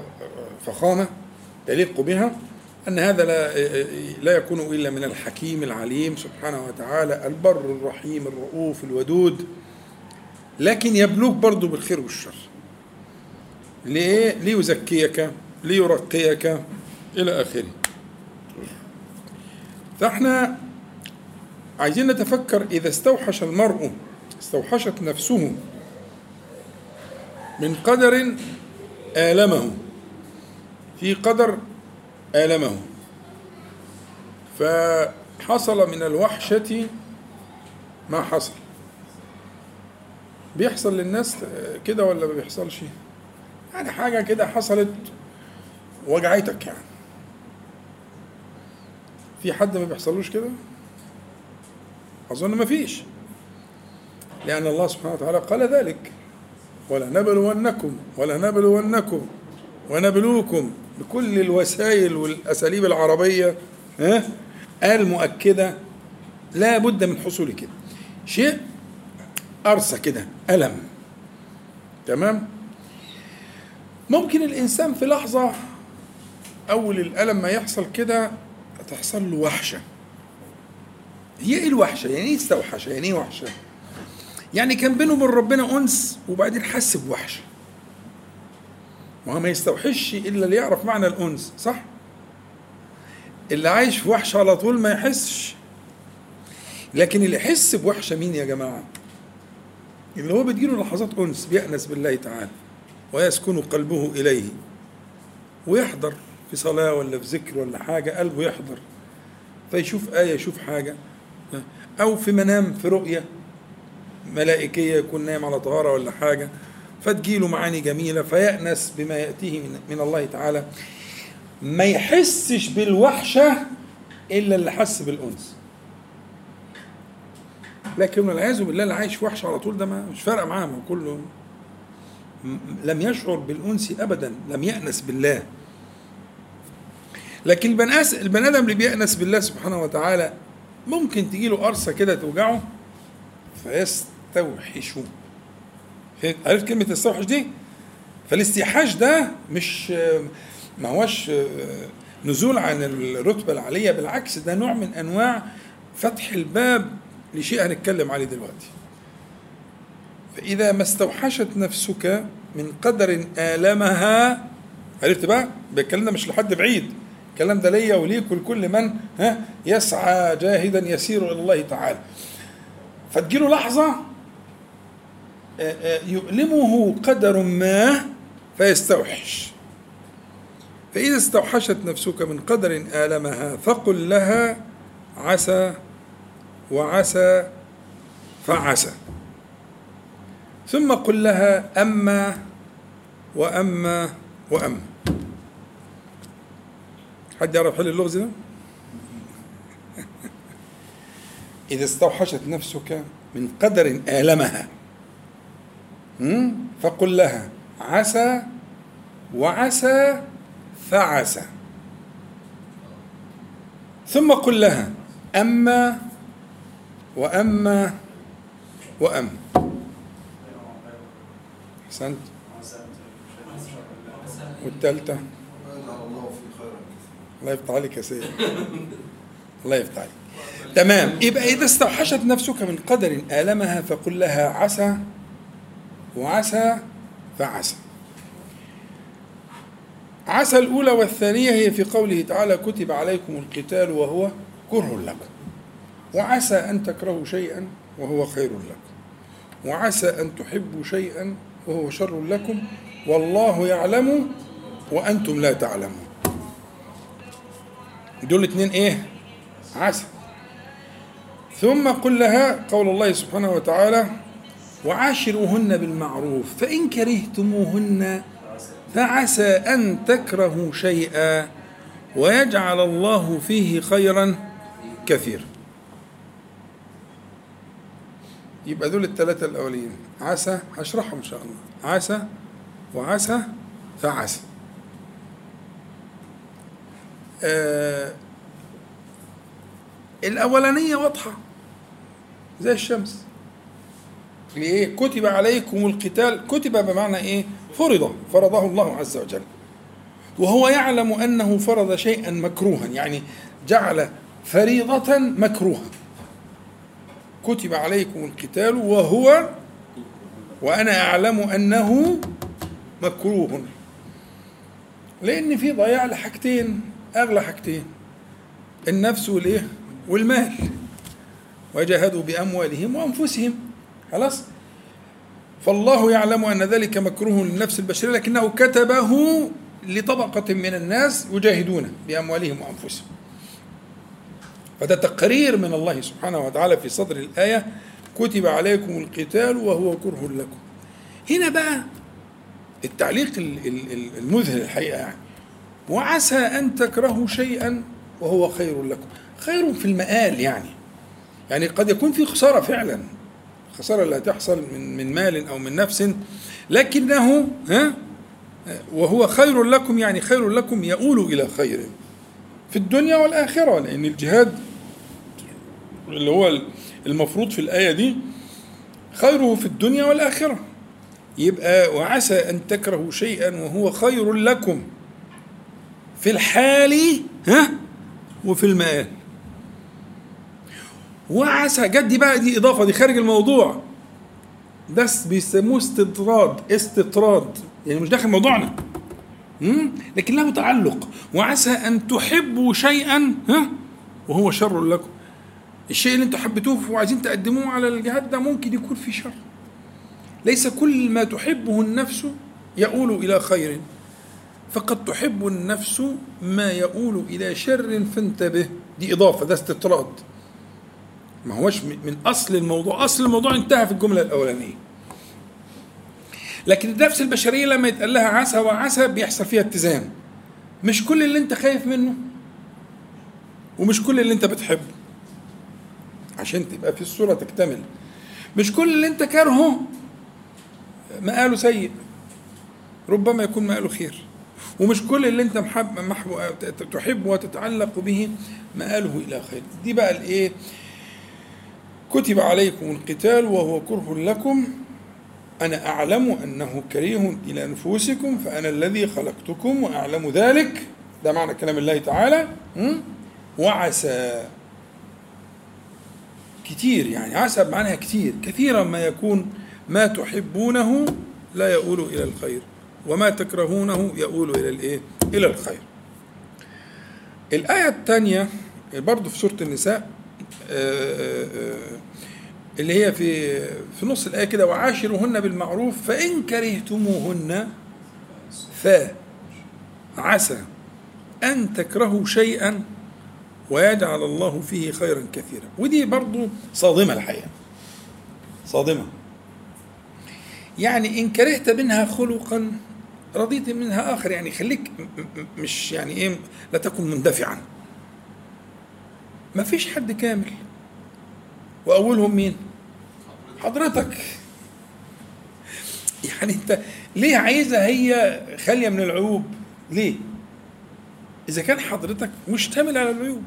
فخامة تليق بها، أن هذا لا لا يكون إلا من الحكيم العليم سبحانه وتعالى البر الرحيم الرؤوف الودود، لكن يبلوك برضو بالخير والشر. ليه؟ ليزكيك، ليرقيك إلى آخره. فإحنا عايزين نتفكر، إذا استوحش المرء استوحشت نفسه من قدر آلمه، في قدر آلمه فحصل من الوحشة ما حصل. بيحصل للناس كده ولا ما بيحصلش؟ يعني حاجة كده حصلت وجعتك، يعني في حد ما بيحصلوش كده؟ أظن ما فيش، لأن الله سبحانه وتعالى قال ذلك: ولنبلونكم ولنبلونكم ونبلوكم بكل الوسائل والأساليب العربية المؤكدة. لا بد من حصول كده شيء أرسى كده ألم، تمام؟ ممكن الإنسان في لحظة أول الألم ما يحصل كده تحصل له وحشة. هي إيه الوحشة؟ يعني إيه استوحشة؟ يعني إيه وحشة؟ يعني كان بينه وبين ربنا أنس وبعدين حس بوحشة. وهو ما يستوحش إلا اللي يعرف معنى الأنس، صح؟ اللي عايش في وحشة على طول ما يحسش. لكن اللي يحس بوحشة مين يا جماعة؟ اللي هو بتجيله لحظات أنس، بيأنس بالله تعالى ويسكن قلبه إليه، ويحضر في صلاة ولا في ذكر ولا حاجة قلبه يحضر، فيشوف آية يشوف حاجة، أو في منام في رؤية ملائكية يكون نايم على طهارة ولا حاجة فتجيله معاني جميلة فيأنس بما يأتيه من الله تعالى. ما يحسش بالوحشة إلا اللي حس بالأنس. لكن والعياذ بالله اللي عايش في وحشة على طول ده ما مش فارقة معاه، كله لم يشعر بالأنس أبدا، لم يأنس بالله. لكن البني آدم اللي بيأنس بالله سبحانه وتعالى ممكن تجيله قرصة كده توجعه فيستوحشه. عرفت كلمة التوحش دي؟ فالاستيحاش ده مش ما هوش نزول عن الرتبة العالية، بالعكس ده نوع من أنواع فتح الباب لشيء هنتكلم عليه دلوقتي. فإذا ما استوحشت نفسك من قدر آلمها، عرفت بقى؟ الكلام ده مش لحد بعيد، الكلام ده ليا وليك ولكل من ها يسعى جاهدا يسير إلى الله تعالى. فتجيله لحظة يؤلمه قدر ما فيستوحش. فإذا استوحشت نفسك من قدر آلمها فقل لها عسى وعسى فعسى، ثم قل لها أما وأما وأما. حد يعرف حل اللغز ده؟ إذا استوحشت نفسك من قدر آلمها فقل لها عسى وعسى فعسى، ثم قل لها أما وأما وأما. أحسنت. والثالثة الله يفتح عليك يا سيد، الله يفتح عليك. تمام، يبقى إذا استوحشت نفسك من قدر آلمها فقل لها عسى وعسى فعسى. عسى الأولى والثانية هي في قوله تعالى كتب عليكم القتال وهو كره لكم، وعسى أن تكرهوا شيئا وهو خير لكم، وعسى أن تحبوا شيئا وهو شر لكم، والله يعلم وأنتم لا تعلمون. دول اتنين إيه؟ عسى. ثم قل لها قول الله سبحانه وتعالى وعاشروهن بالمعروف فإن كرهتموهن فعسى أن تكرهوا شيئا ويجعل الله فيه خيرا كثيرا. يبقى دول الثلاثة الأولين عسى، هشرحهم إن شاء الله، عسى وعسى فعسى. آه الأولانية واضحة زي الشمس. ليه؟ كتب عليكم القتال، كتب بمعنى إيه؟ فرض، فرضه الله عز وجل، وهو يعلم أنه فرض شيئا مكروها، يعني جعل فريضة مكروها. كتب عليكم القتال وهو وأنا أعلم أنه مكروه، لأن في ضياع لحاجتين، أغلى حاجتين، النفس والإيه؟ والمال. وجاهدوا بأموالهم وأنفسهم، خلاص. فالله يعلم أن ذلك مكروه للنفس البشرية، لكنه كتبه لطبقة من الناس يجاهدون بأموالهم وأنفسهم. فده تقرير من الله سبحانه وتعالى في صدر الآية كتب عليكم القتال وهو كره لكم. هنا بقى التعليق المذهل الحقيقة، يعني وعسى أن تكرهوا شيئا وهو خير لكم، خير في المآل، يعني يعني قد يكون في خسارة فعلا، خسارة لا تحصل من من مال أو من نفس، لكنه ها وهو خير لكم، يعني خير لكم يؤول إلى خير في الدنيا والآخرة، لأن الجهاد اللي هو المفروض في الآية دي خيره في الدنيا والآخرة. يبقى وعسى أن تكرهوا شيئا وهو خير لكم في الحال ها وفي المآل. وعسى جد بقى دي إضافة، دي خارج الموضوع، ده بيسموه استطراد، استطراد يعني مش داخل موضوعنا، لكن له تعلق. وعسى أن تحبوا شيئا ها وهو شر لكم، الشيء اللي انتوا حبيتوه وعايزين تقدموه على الجهاد ده ممكن يكون فيه شر. ليس كل ما تحبه النفس يؤول إلى خير، فقد تحب النفس ما يؤول إلى شر فانتبه. دي إضافة، ده استطراد، ما هوش من أصل الموضوع، أصل الموضوع انتهى في الجملة الأولانية. لكن النفس البشرية لما يتقال لها عسى وعسى بيحصل فيها اتزان، مش كل اللي انت خايف منه ومش كل اللي انت بتحبه، عشان تبقى في الصورة تكتمل. مش كل اللي انت كارهه مقاله سيء، ربما يكون مقاله خير، ومش كل اللي انت محب محب تحبه وتتعلق به مقاله إلى خير. دي بقى الايه؟ كتب عليكم القتال وهو كره لكم، أنا أعلم أنه كريه إلى أنفسكم فأنا الذي خلقتكم وأعلم ذلك. ده معنى كلام الله تعالى. وعسى كتير، يعني عسى بمعنى كتير، كثيرا ما يكون ما تحبونه لا يؤول إلى الخير وما تكرهونه يؤول إلى الإيه؟ إلى الخير. الآية الثانية برضو في سورة النساء اللي هي في في نص الآية كده، وعاشرهن بالمعروف فإن كرهتموهن فعسى أن تكرهوا شيئا ويجعل الله فيه خيرا كثيرا. ودي برضو صادمة الحقيقة، صادمة، يعني إن كرهت منها خلقا رضيت منها آخر، يعني خليك مش يعني إيه، لا تكن مندفعا، ما فيش حد كامل، واولهم مين؟ حضرتك. يعني انت ليه عايزه هي خاليه من العيوب؟ ليه؟ اذا كان حضرتك مشتمل على العيوب،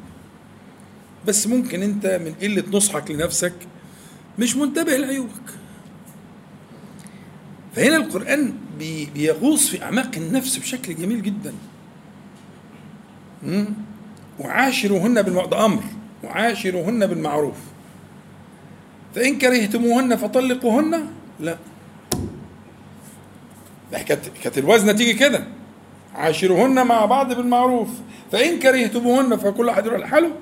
بس ممكن انت من قله نصحك لنفسك مش منتبه لعيوبك. فهنا القرآن بيغوص في أعماق النفس بشكل جميل جدا. وعاشروهن بالمعروف، ده أمر، وعاشروهن بالمعروف. فإن كرهتموهن فطلقوهن، لا، كانت الوزنة تيجي كده، عاشروهن مع بعض بالمعروف، فإن كرهتموهن فكل واحد يروح لحاله.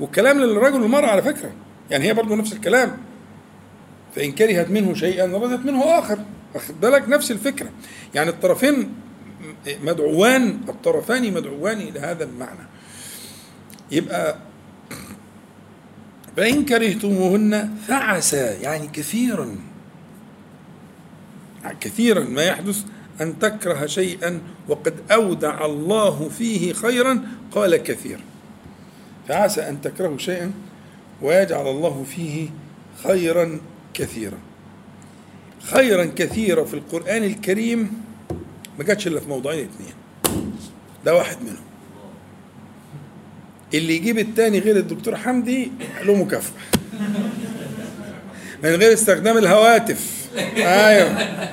والكلام للرجل والمرأة على فكرة، يعني هي برضو نفس الكلام، فإن كرهت منه شيئا ردت منه آخر. واخد بالك؟ نفس الفكرة، يعني الطرفين مدعوان، الطرفان مدعوان إلى هذا المعنى. يبقى فإن كرهتموهن فعسى، يعني كثيرا كثيرا ما يحدث أن تكره شيئا وقد أودع الله فيه خيرا، قال كثيرا، فعسى أن تكره شيئا ويجعل الله فيه خيرا كثيرا. خيرا كثيرا في القرآن الكريم ما جاتش إلا في موضوعين اثنين، ده واحد منهم. اللي يجيب الثاني غير الدكتور حمدي له مكافأة من غير استخدام الهواتف. أيوه،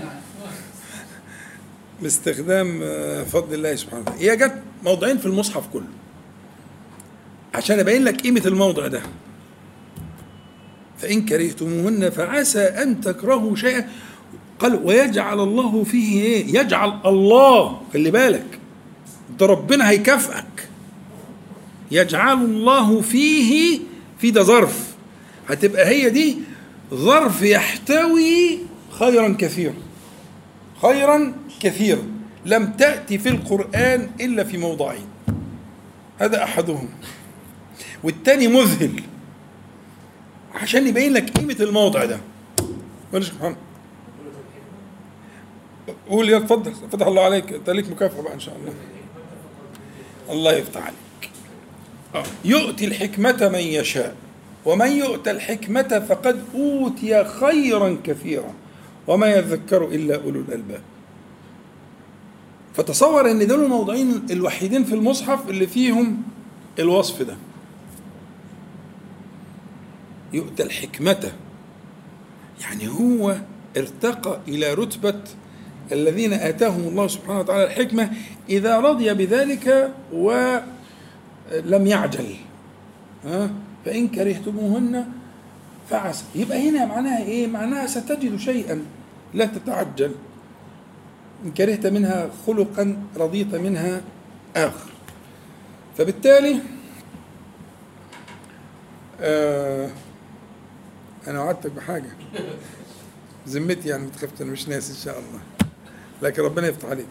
باستخدام فضل الله سبحانه وتعالى. هي جت موضعين في المصحف كله عشان أبين لك قيمة الموضع ده. فإن كرهتموهن فعسى أن تكرهوا شيئا، قال ويجعل الله فيه إيه؟ يجعل الله، خلي بالك ده ربنا هيكافئك. يجعل الله فيه، في ده ظرف، هتبقى هي دي ظرف يحتوي خيرا كثيرا. خيرا كثيرا لم تأتي في القرآن إلا في موضعين، هذا أحدهم والتاني مذهل، عشان يبين لك قيمة الموضع ده. قول محمد، قول يا، اتفضل، فتح الله عليك، انت ليك مكافأة بقى ان شاء الله. الله يفتح عليك. آه. يؤتي الحكمة من يشاء، ومن يؤت الحكمة فقد أوتي خيرا كثيرا، وما يذكر إلا أولو الألباب. فتصور ان دول الموضعين الوحيدين في المصحف اللي فيهم الوصف ده. يؤتى الحكمة، يعني هو ارتقى إلى رتبة الذين آتاهم الله سبحانه وتعالى الحكمة إذا رضي بذلك ولم يعجل. فإن كرهتموهن فعسى، يبقى هنا معناها إيه؟ معناها ستجد شيئا، لا تتعجل. إن كرهت منها خلقا رضيت منها آخر. فبالتالي آه أنا وعدتك بحاجة، ذمتي يعني، ما تخافش، أنا مش ناسي إن شاء الله، لكن ربنا يفتح عليك.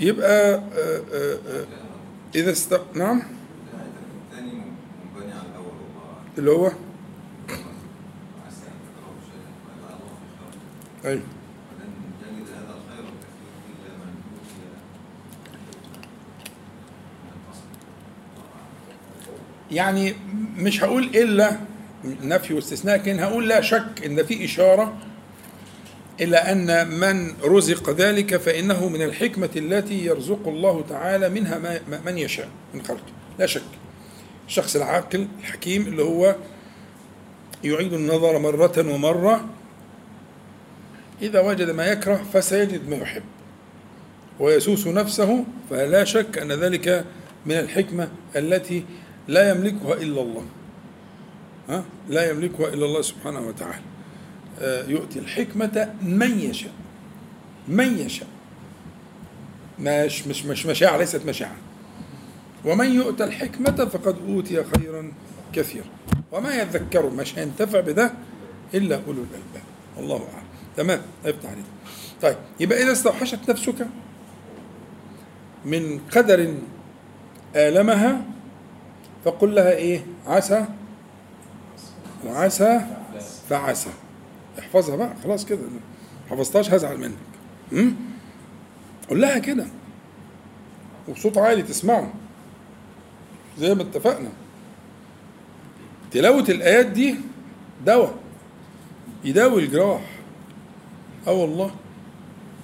يبقى آآ آآ إذا است نعم اللي هو أي يعني مش هقول إلا نفي واستثناء، لكن هقول لا شك إن في إشارة إلى أن من رزق ذلك فإنه من الحكمة التي يرزق الله تعالى منها من يشاء من خلقه، لا شك. الشخص العاقل الحكيم اللي هو يعيد النظر مرة ومرة، إذا وجد ما يكره فسيجد ما يحب ويسوس نفسه، فلا شك أن ذلك من الحكمة التي لا يملكها إلا الله. ها؟ لا يملكها إلا الله سبحانه وتعالى. يؤتي الحكمة من يشاء، من يشاء، مش مش مش مشاعر، ليست مشاعر. ومن يؤت الحكمة فقد أوتي خيرا كثيرا، وما يذكر، مش هينتفع بده إلا أولو الألباب. الله أعلم. تمام، افتح عليك. طيب، يبقى إذا استوحشت نفسك من قدر آلمها فقل لها ايه؟ عسى وعسى فعسى. احفظها بقى، خلاص كده، حفظتهاش هزعل منك. امم قول لها كده وبصوت عالي تسمعه زي ما اتفقنا. تلاوة الآيات دي دواء يداوي الجراح. اه والله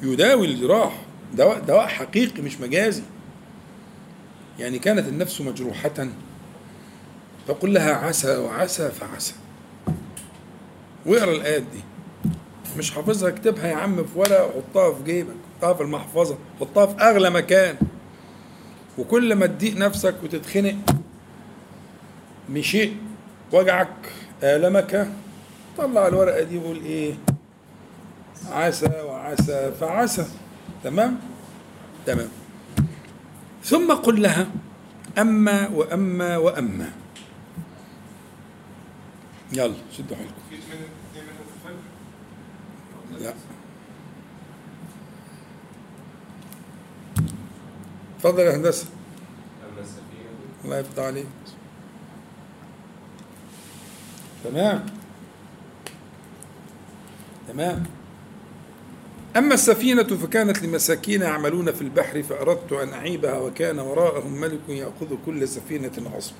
يداوي الجراح، دواء دواء حقيقي مش مجازي. يعني كانت النفس مجروحة فقل لها عسى وعسى فعسى. واقرا الآيات دي، مش حافظها اكتبها يا عم في ورقة وحطها في جيبك، حطها في المحفظة، حطها في أغلى مكان. وكل ما تضيق نفسك وتتخنق مشيء وجعك آلمك، طلع الورقة دي وقول إيه؟ عسى وعسى فعسى. تمام؟ تمام. ثم قل لها أما وأما وأما. يلا شدوا حيلكم. لا اتفضل يا هندسة. الله يفتح عليك. تمام تمام. أما السفينة فكانت لمساكين يعملون في البحر فأردت أن أعيبها وكان وراءهم ملك يأخذ كل سفينة غصبا.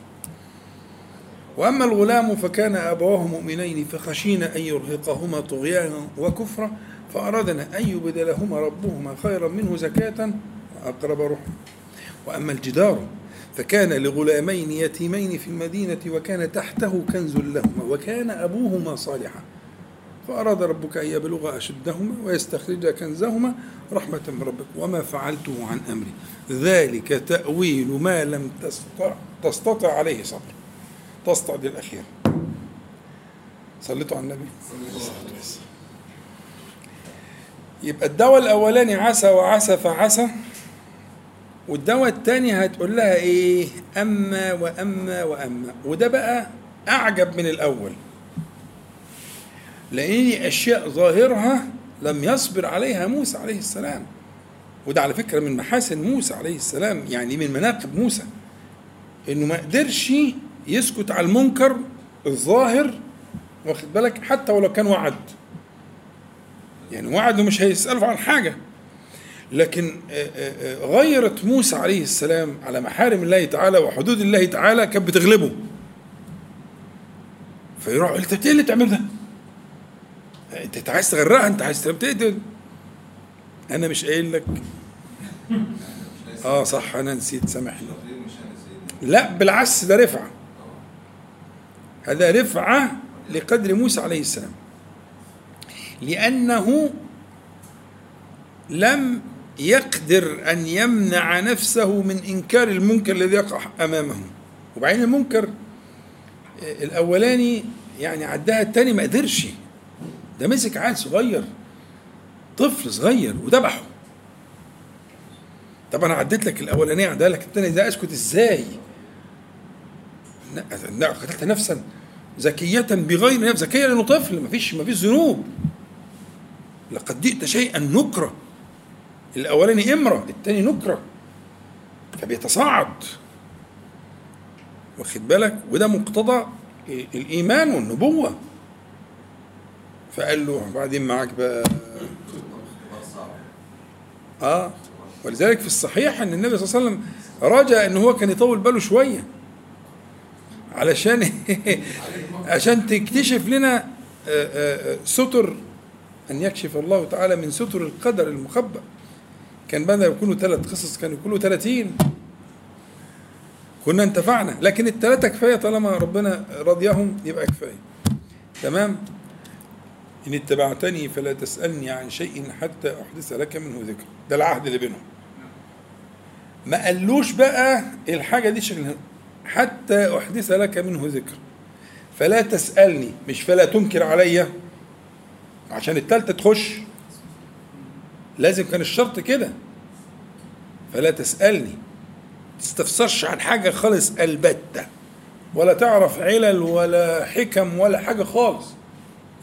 وأما الغلام فكان أبواه مؤمنين فخشينا أن يرهقهما طغيانا وكفرا فأردنا أن يبدلهما ربهما خيرا منه زكاة وأقرب رحما. وأما الجدار فكان لغلامين يتيمين في المدينة وكان تحته كنز لهما وكان أبوهما صالحا فأراد ربك أن يبلغ أشدهما ويستخرج كنزهما رحمة من ربك وما فعلته عن أمري ذلك تأويل ما لم تستطع تستطع عليه صبر. تستطع دي الأخير. صليتوا على النبي. يبقى الدواء الأولاني عسى وعسى فعسى، والدواء الثاني هتقول لها إيه؟ أما وأما وأما. وده بقى أعجب من الأول، لأني أشياء ظاهرها لم يصبر عليها موسى عليه السلام. وده على فكرة من محاسن موسى عليه السلام، يعني من مناقب موسى، إنه ما قدرش يسكت على المنكر الظاهر، واخد بالك؟ حتى ولو كان وعد، يعني وعد ومش هيسأله عن حاجة، لكن غيرت موسى عليه السلام على محارم الله تعالى وحدود الله تعالى، كانت بتغلبه. فيروح يقول انت ايه اللي تعمل ده؟ انت عايز تغرقها؟ انت عايز تقتل؟ انا مش قايل لك؟ اه صح انا نسيت، سامحني. لا بالعكس، ده رفعة، هذا رفعة لقدر موسى عليه السلام، لأنه لم يقدر أن يمنع نفسه من إنكار المنكر الذي يقع أمامه. وبعدين المنكر الأولاني يعني عداها، الثاني ما قدرش، ده مسك عيل صغير، طفل صغير، وذبحه. طب أنا عديت لك الأولانية، عديت لك الثانية، ده أسكت إزاي؟ لا، قتلت نفسا زكية بغير نفس زكية، لأنه طفل ما فيش ما فيش ذنوب. لقد جئت شيئا نكرة. الأولاني إمرة، الثاني نكرة، فبيتصاعد، واخد بالك؟ وده مقتضى الإيمان والنبوة. فقال له بعدين معاك بقى. آه ولذلك في الصحيح أن النبي صلى الله عليه وسلم رجع أنه هو كان يطول باله شوية علشان عشان تكتشف لنا ستر، أن يكشف الله تعالى من ستر القدر المخبأ. كان بدأ يكونوا ثلاث قصص، كانوا يكونوا ثلاثين، كنا انتفعنا، لكن الثلاثة كفاية، طالما ربنا رضيهم يبقى كفاية. تمام؟ إن اتبعتني فلا تسألني عن شيء حتى أحدث لك منه ذكر. ده العهد اللي بينهم. ما قالوش بقى الحاجة دي شكلها حتى أحدث لك منه ذكر. فلا تسألني، مش فلا تنكر علي، عشان التالتة تخش لازم كان الشرط كده. فلا تسألني، تستفسرش عن حاجة خالص البتة، ولا تعرف علل ولا حكم ولا حاجة خالص،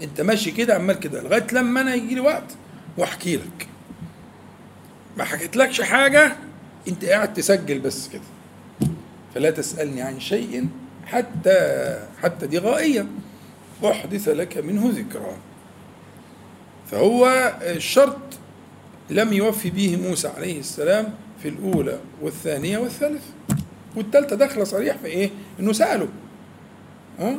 انت ماشي كده عمال كده لغاية لما انا يجي لي وقت واحكي لك. ما حكيت لكش حاجة، انت قاعد تسجل بس كده. فلا تسألني عن شيء حتى حتى دي غائية، أحدث لك منه ذكرى. فهو الشرط لم يوفي به موسى عليه السلام في الأولى والثانية والثالثة، والثالثة داخلة صريح في إيه؟ إنه سأله. أه؟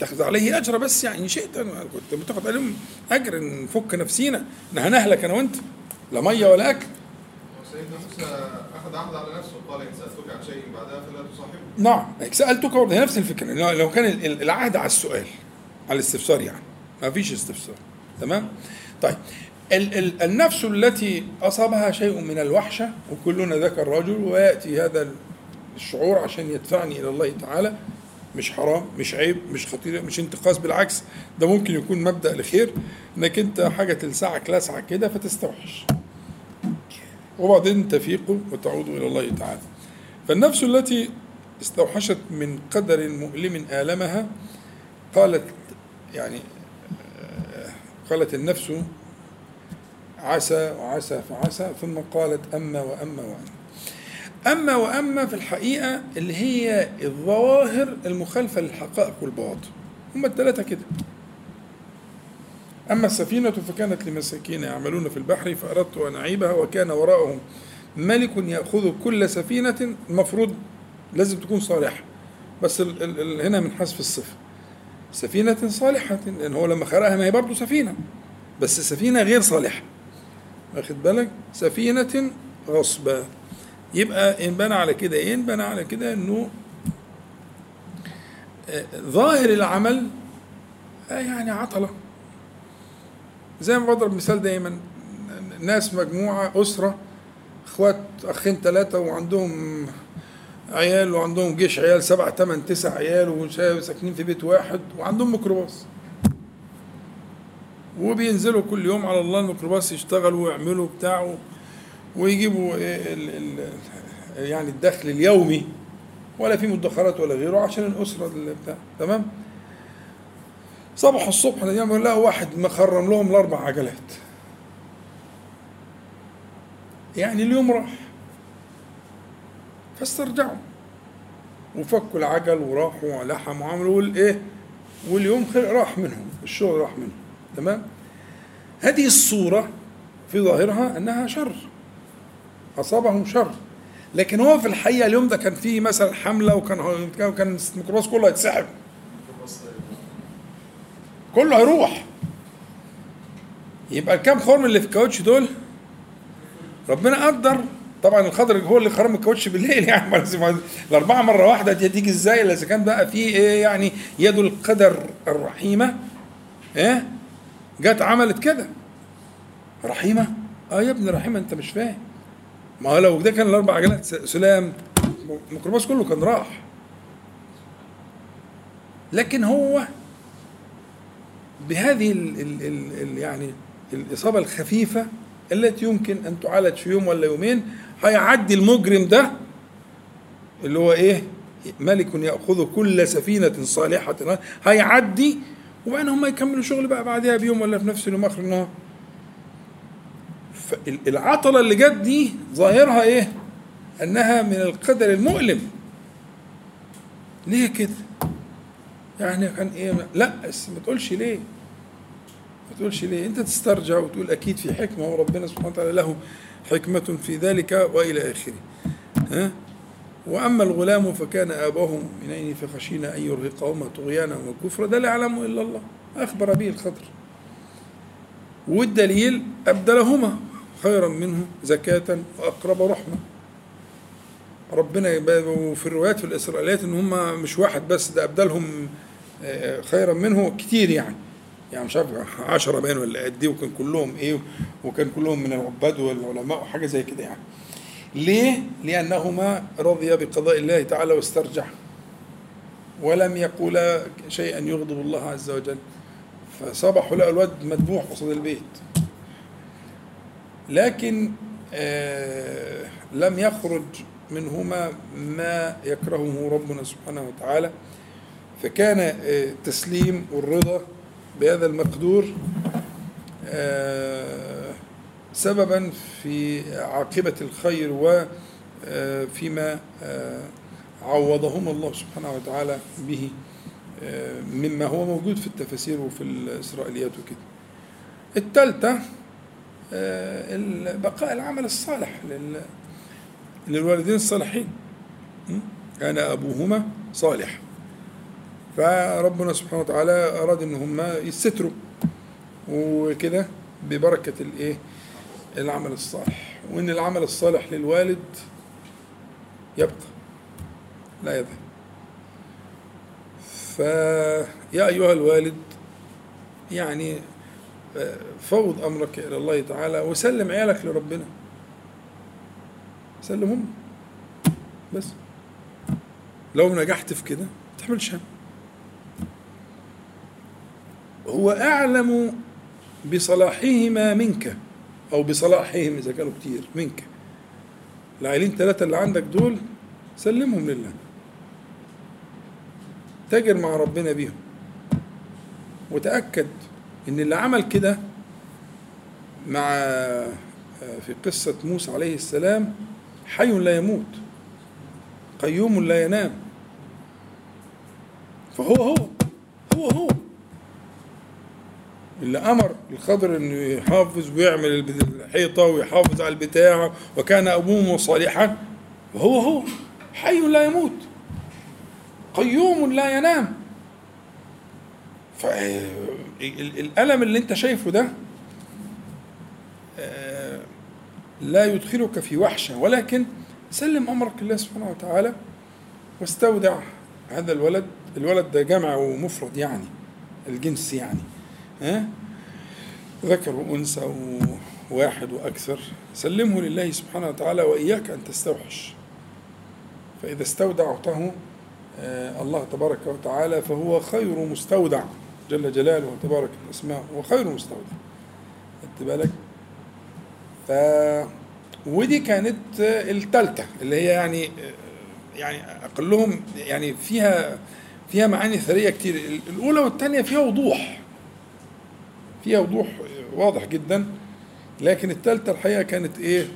تاخذ عليه اجر بس يعني ان شئت. انا كنت بتاخذ عليهم اجر نفك نفسينا، احنا هنهلك انا وانت، لا ميه ولا اكل. سيدنا موسى اخذ عهد على نفسه وقال ان سالتك عن شيء بعدها فلا تصاحبني. نعم سالتك برضه نفس الفكره، لو كان العهد على السؤال على الاستفسار يعني ما فيش استفسار. تمام. طيب النفس التي أصابها شيء من الوحشة، وكلنا ذاك الرجل، ويأتي هذا الشعور عشان يدفعني إلى الله تعالى. مش حرام، مش عيب، مش خطيرة، مش انتقاص، بالعكس ده ممكن يكون مبدأ لخير، انك انت حاجة تلسعك لسعك كده فتستوحش وبعدين تفيق وتعود إلى الله تعالى. فالنفس التي استوحشت من قدر مؤلم آلمها قالت، يعني قالت النفس عسى وعسى فعسى، ثم قالت أما وأما وأما. أما وأما في الحقيقة اللي هي الظواهر المخالفة للحقائق والبواطن، هم الثلاثة كده. أما السفينة فكانت لمساكين يعملون في البحر فأردت أن أعيبها وكان وراءهم ملك يأخذ كل سفينة. المفروض لازم تكون صالحة، بس ال ال ال هنا من حذف الصفة، سفينة صالحة، لأن هو لما خرقها ما هي برضه سفينة، بس سفينة غير صالحة، واخد بالك، سفينة غصبة. يبقى إن بنى على كده إيه؟ إن بنى على كده إنه ظاهر العمل يعني عطلة. زي ما بضرب مثال دايما، ناس مجموعة أسرة، إخوات أخين ثلاثة، وعندهم عيال وعندهم جيش عيال، سبعة تمن تسع عيال، وساكنين في بيت واحد، وعندهم ميكروباص، وبينزلوا كل يوم على الله الميكروباص يشتغلوا ويعملوا بتاعه ويجيبوا ال ال يعني الدخل اليومي، ولا في مدخرات ولا غيره عشان الأسرة بتاع. تمام. صباح الصبح لا واحد مخرم لهم الأربع عجلات، يعني اليوم راح، فاسترجعوا وفكوا العجل وراحوا ولحموا وعملوا والإيه، واليوم راح منهم، الشغل راح منهم. تمام. هذه الصورة في ظاهرها أنها شر، أصابهم شر، لكن هو في الحقيقة اليوم ده كان فيه مثلا حملة، وكان كان الميكروباص كله هيتسحب، كله هيروح. يبقى الكام خرم اللي في الكاوتش دول ربنا قدر، طبعا الخضر هو اللي خرم الكاوتش بالليل يعني، الأربعة مرة واحدة تيجي إزاي؟ إذا كان بقى فيه إيه يعني يد القدر الرحيمة إيه جات عملت كده. رحيمة؟ اه يا ابني رحيمة، انت مش فاهم، ما هو لو ده كان الاربع عجلات سلام الميكروباص كله كان راح. لكن هو بهذه ال ال ال ال يعني الاصابة الخفيفة التي يمكن ان تعالج في يوم ولا يومين، هيعدي المجرم ده اللي هو ايه، ملك يأخذ كل سفينة صالحة، هيعدي وبعدين هم يكملوا شغل بقى بعدها بيوم ولا في نفس اليوم آخر النهار. فالعطلة اللي جت دي ظاهرها إيه؟ أنها من القدر المؤلم. ليه كده؟ يعني كان إيه؟ لا بس ما تقولش ليه؟ ما تقولش ليه؟ أنت تسترجع وتقول أكيد في حكمة، وربنا سبحانه وتعالى له حكمة في ذلك وإلى آخره. ها؟ وأما الغلام فكان آباه مؤمنين فخشينا أن يرهقهما طغيانا وكفرا، ده لا يعلمه إلا الله، أخبر به الخضر. والدليل أبدلهما خيرا منه زكاة وأقرب رحمة. ربنا في الروايات في الإسرائيليات إن هما مش واحد بس، ده أبدلهم خيرا منه كتير، يعني يعني مش عارف عشرة باين ولا قد إيه، وكان كلهم إيه، وكان كلهم من العباد والعلماء وحاجة زي كده يعني. ليه؟ لأنهما رضيا بقضاء الله تعالى واسترجع، ولم يقولا شيئا يغضب الله عز وجل. فصبحوا لقوا الواد مدبوح قصاد البيت، لكن آه لم يخرج منهما ما يكرهه ربنا سبحانه وتعالى، فكان آه التسليم والرضا بهذا المقدور آه سببا في عاقبة الخير وفيما عوضهم الله سبحانه وتعالى به مما هو موجود في التفاسير وفي الإسرائيليات وكده. الثالثة بقاء العمل الصالح للوالدين الصالحين، كان أبوهما صالح، فربنا سبحانه وتعالى أراد إن هم يستروا وكده ببركة الإيه؟ العمل الصالح، وإن العمل الصالح للوالد يبقى لا يذهب. فيا أيها الوالد يعني فوض أمرك إلى الله تعالى وسلم عيالك لربنا، سلمهم بس. لو نجحت في كده ما تحملش هم، هو أعلم بصلاحهما منك، أو بصلاحهم إذا كانوا كتير منك. العيلين ثلاثة اللي عندك دول سلمهم لله، تاجر مع ربنا بيهم، وتأكد إن اللي عمل كده مع في قصة موسى عليه السلام حي لا يموت قيوم لا ينام، فهو هو هو هو اللي أمر الخضر إنه يحافظ ويعمل الحيطة ويحافظ على البتاع، وكان أبوه صالحا، وهو هو حي لا يموت قيوم لا ينام. فالألم اللي أنت شايفه ده لا يدخلك في وحشة، ولكن سلم أمرك لله سبحانه وتعالى واستودع هذا الولد. الولد ده جمع ومفرد يعني الجنس، يعني ها ذكر وأنثى وواحد وأكثر. سلمه لله سبحانه وتعالى، وإياك أن تستوحش. فإذا استودعته الله تبارك وتعالى فهو خير مستودع جل جلاله وتبارك الأسماء، وخير مستودع. خدت بالك؟ ف ودي كانت الثالثة اللي هي يعني يعني أقلهم، يعني فيها فيها معاني ثرية كتير. الأولى والثانية فيها وضوح، فيها وضوح واضح جدا، لكن الثالثة الحقيقة كانت إيه؟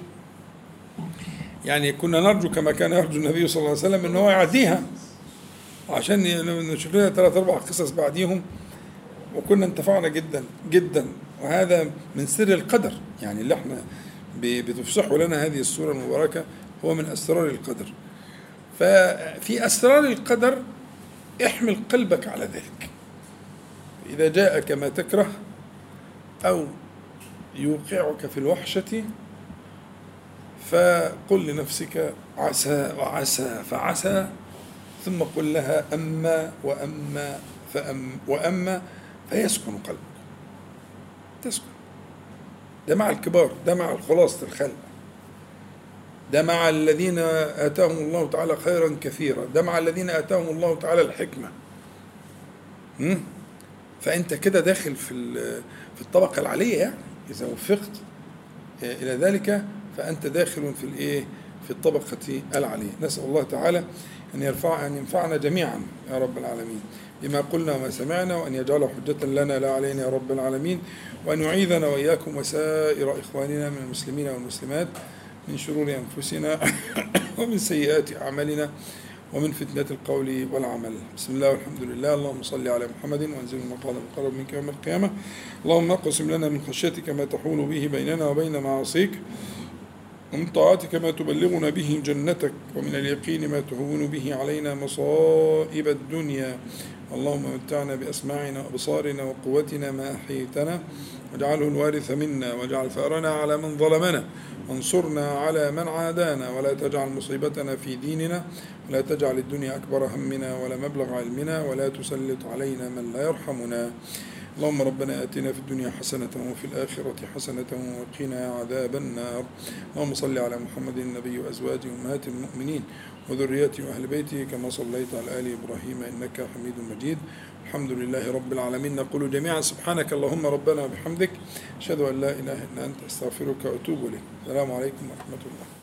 يعني كنا نرجو كما كان يرجو النبي صلى الله عليه وسلم إن هو يعديها، عشان نشوف لنا ثلاث أربع قصص بعديهم، وكنا انتفعنا جدا جدا. وهذا من سر القدر، يعني اللي احنا بتفسحوا لنا هذه السورة المباركة هو من أسرار القدر. ففي أسرار القدر احمل قلبك على ذلك. إذا جاءك ما تكره أو يوقعك في الوحشة فقل لنفسك عسى وعسى فعسى، ثم قل لها أما وأما فأم وأما، فيسكن قلبك. تسكن. ده مع الكبار، ده مع خلاصة الخلق، ده مع الذين آتاهم الله تعالى خيرا كثيرا، ده مع الذين آتاهم الله تعالى الحكمة. امم فأنت كده داخل في في الطبقة العالية، يعني إذا وفقت إلى ذلك فأنت داخل في الإيه؟ في الطبقة العالية. نسأل الله تعالى أن يرفع أن ينفعنا جميعا يا رب العالمين بما قلنا وما سمعنا، وأن يجعله حجة لنا لا علينا يا رب العالمين، وأن يعيذنا وإياكم وسائر إخواننا من المسلمين والمسلمات من شرور أنفسنا ومن سيئات أعمالنا ومن فتنة القول والعمل. بسم الله والحمد لله. اللهم صل على محمد وانزل المقعد المقرب منك يوم القيامة. اللهم اقسم لنا من خشيتك ما تحول به بيننا وبين معاصيك، ومن طاعتك ما تبلغنا به جنتك، ومن اليقين ما تهون به علينا مصائب الدنيا. اللهم متعنا بأسماعنا وأبصارنا وقوتنا ما أحييتنا، واجعله الوارث منا، واجعل ثأرنا على من ظلمنا، وانصرنا على من عادانا، ولا تجعل مصيبتنا في ديننا، ولا تجعل الدنيا أكبر همنا ولا مبلغ علمنا، ولا تسلط علينا من لا يرحمنا. اللهم ربنا آتنا في الدنيا حسنة وفي الآخرة حسنة وقنا عذاب النار. اللهم صل على محمد النبي وأزواجه أمهات المؤمنين وذريته وأهل بيته كما صليت على آل إبراهيم إنك حميد مجيد. الحمد لله رب العالمين. نقول جميعا سبحانك اللهم ربنا وبحمدك، أشهد أن لا إله إلا أنت، أستغفرك وأتوب إليك. السلام عليكم ورحمة الله.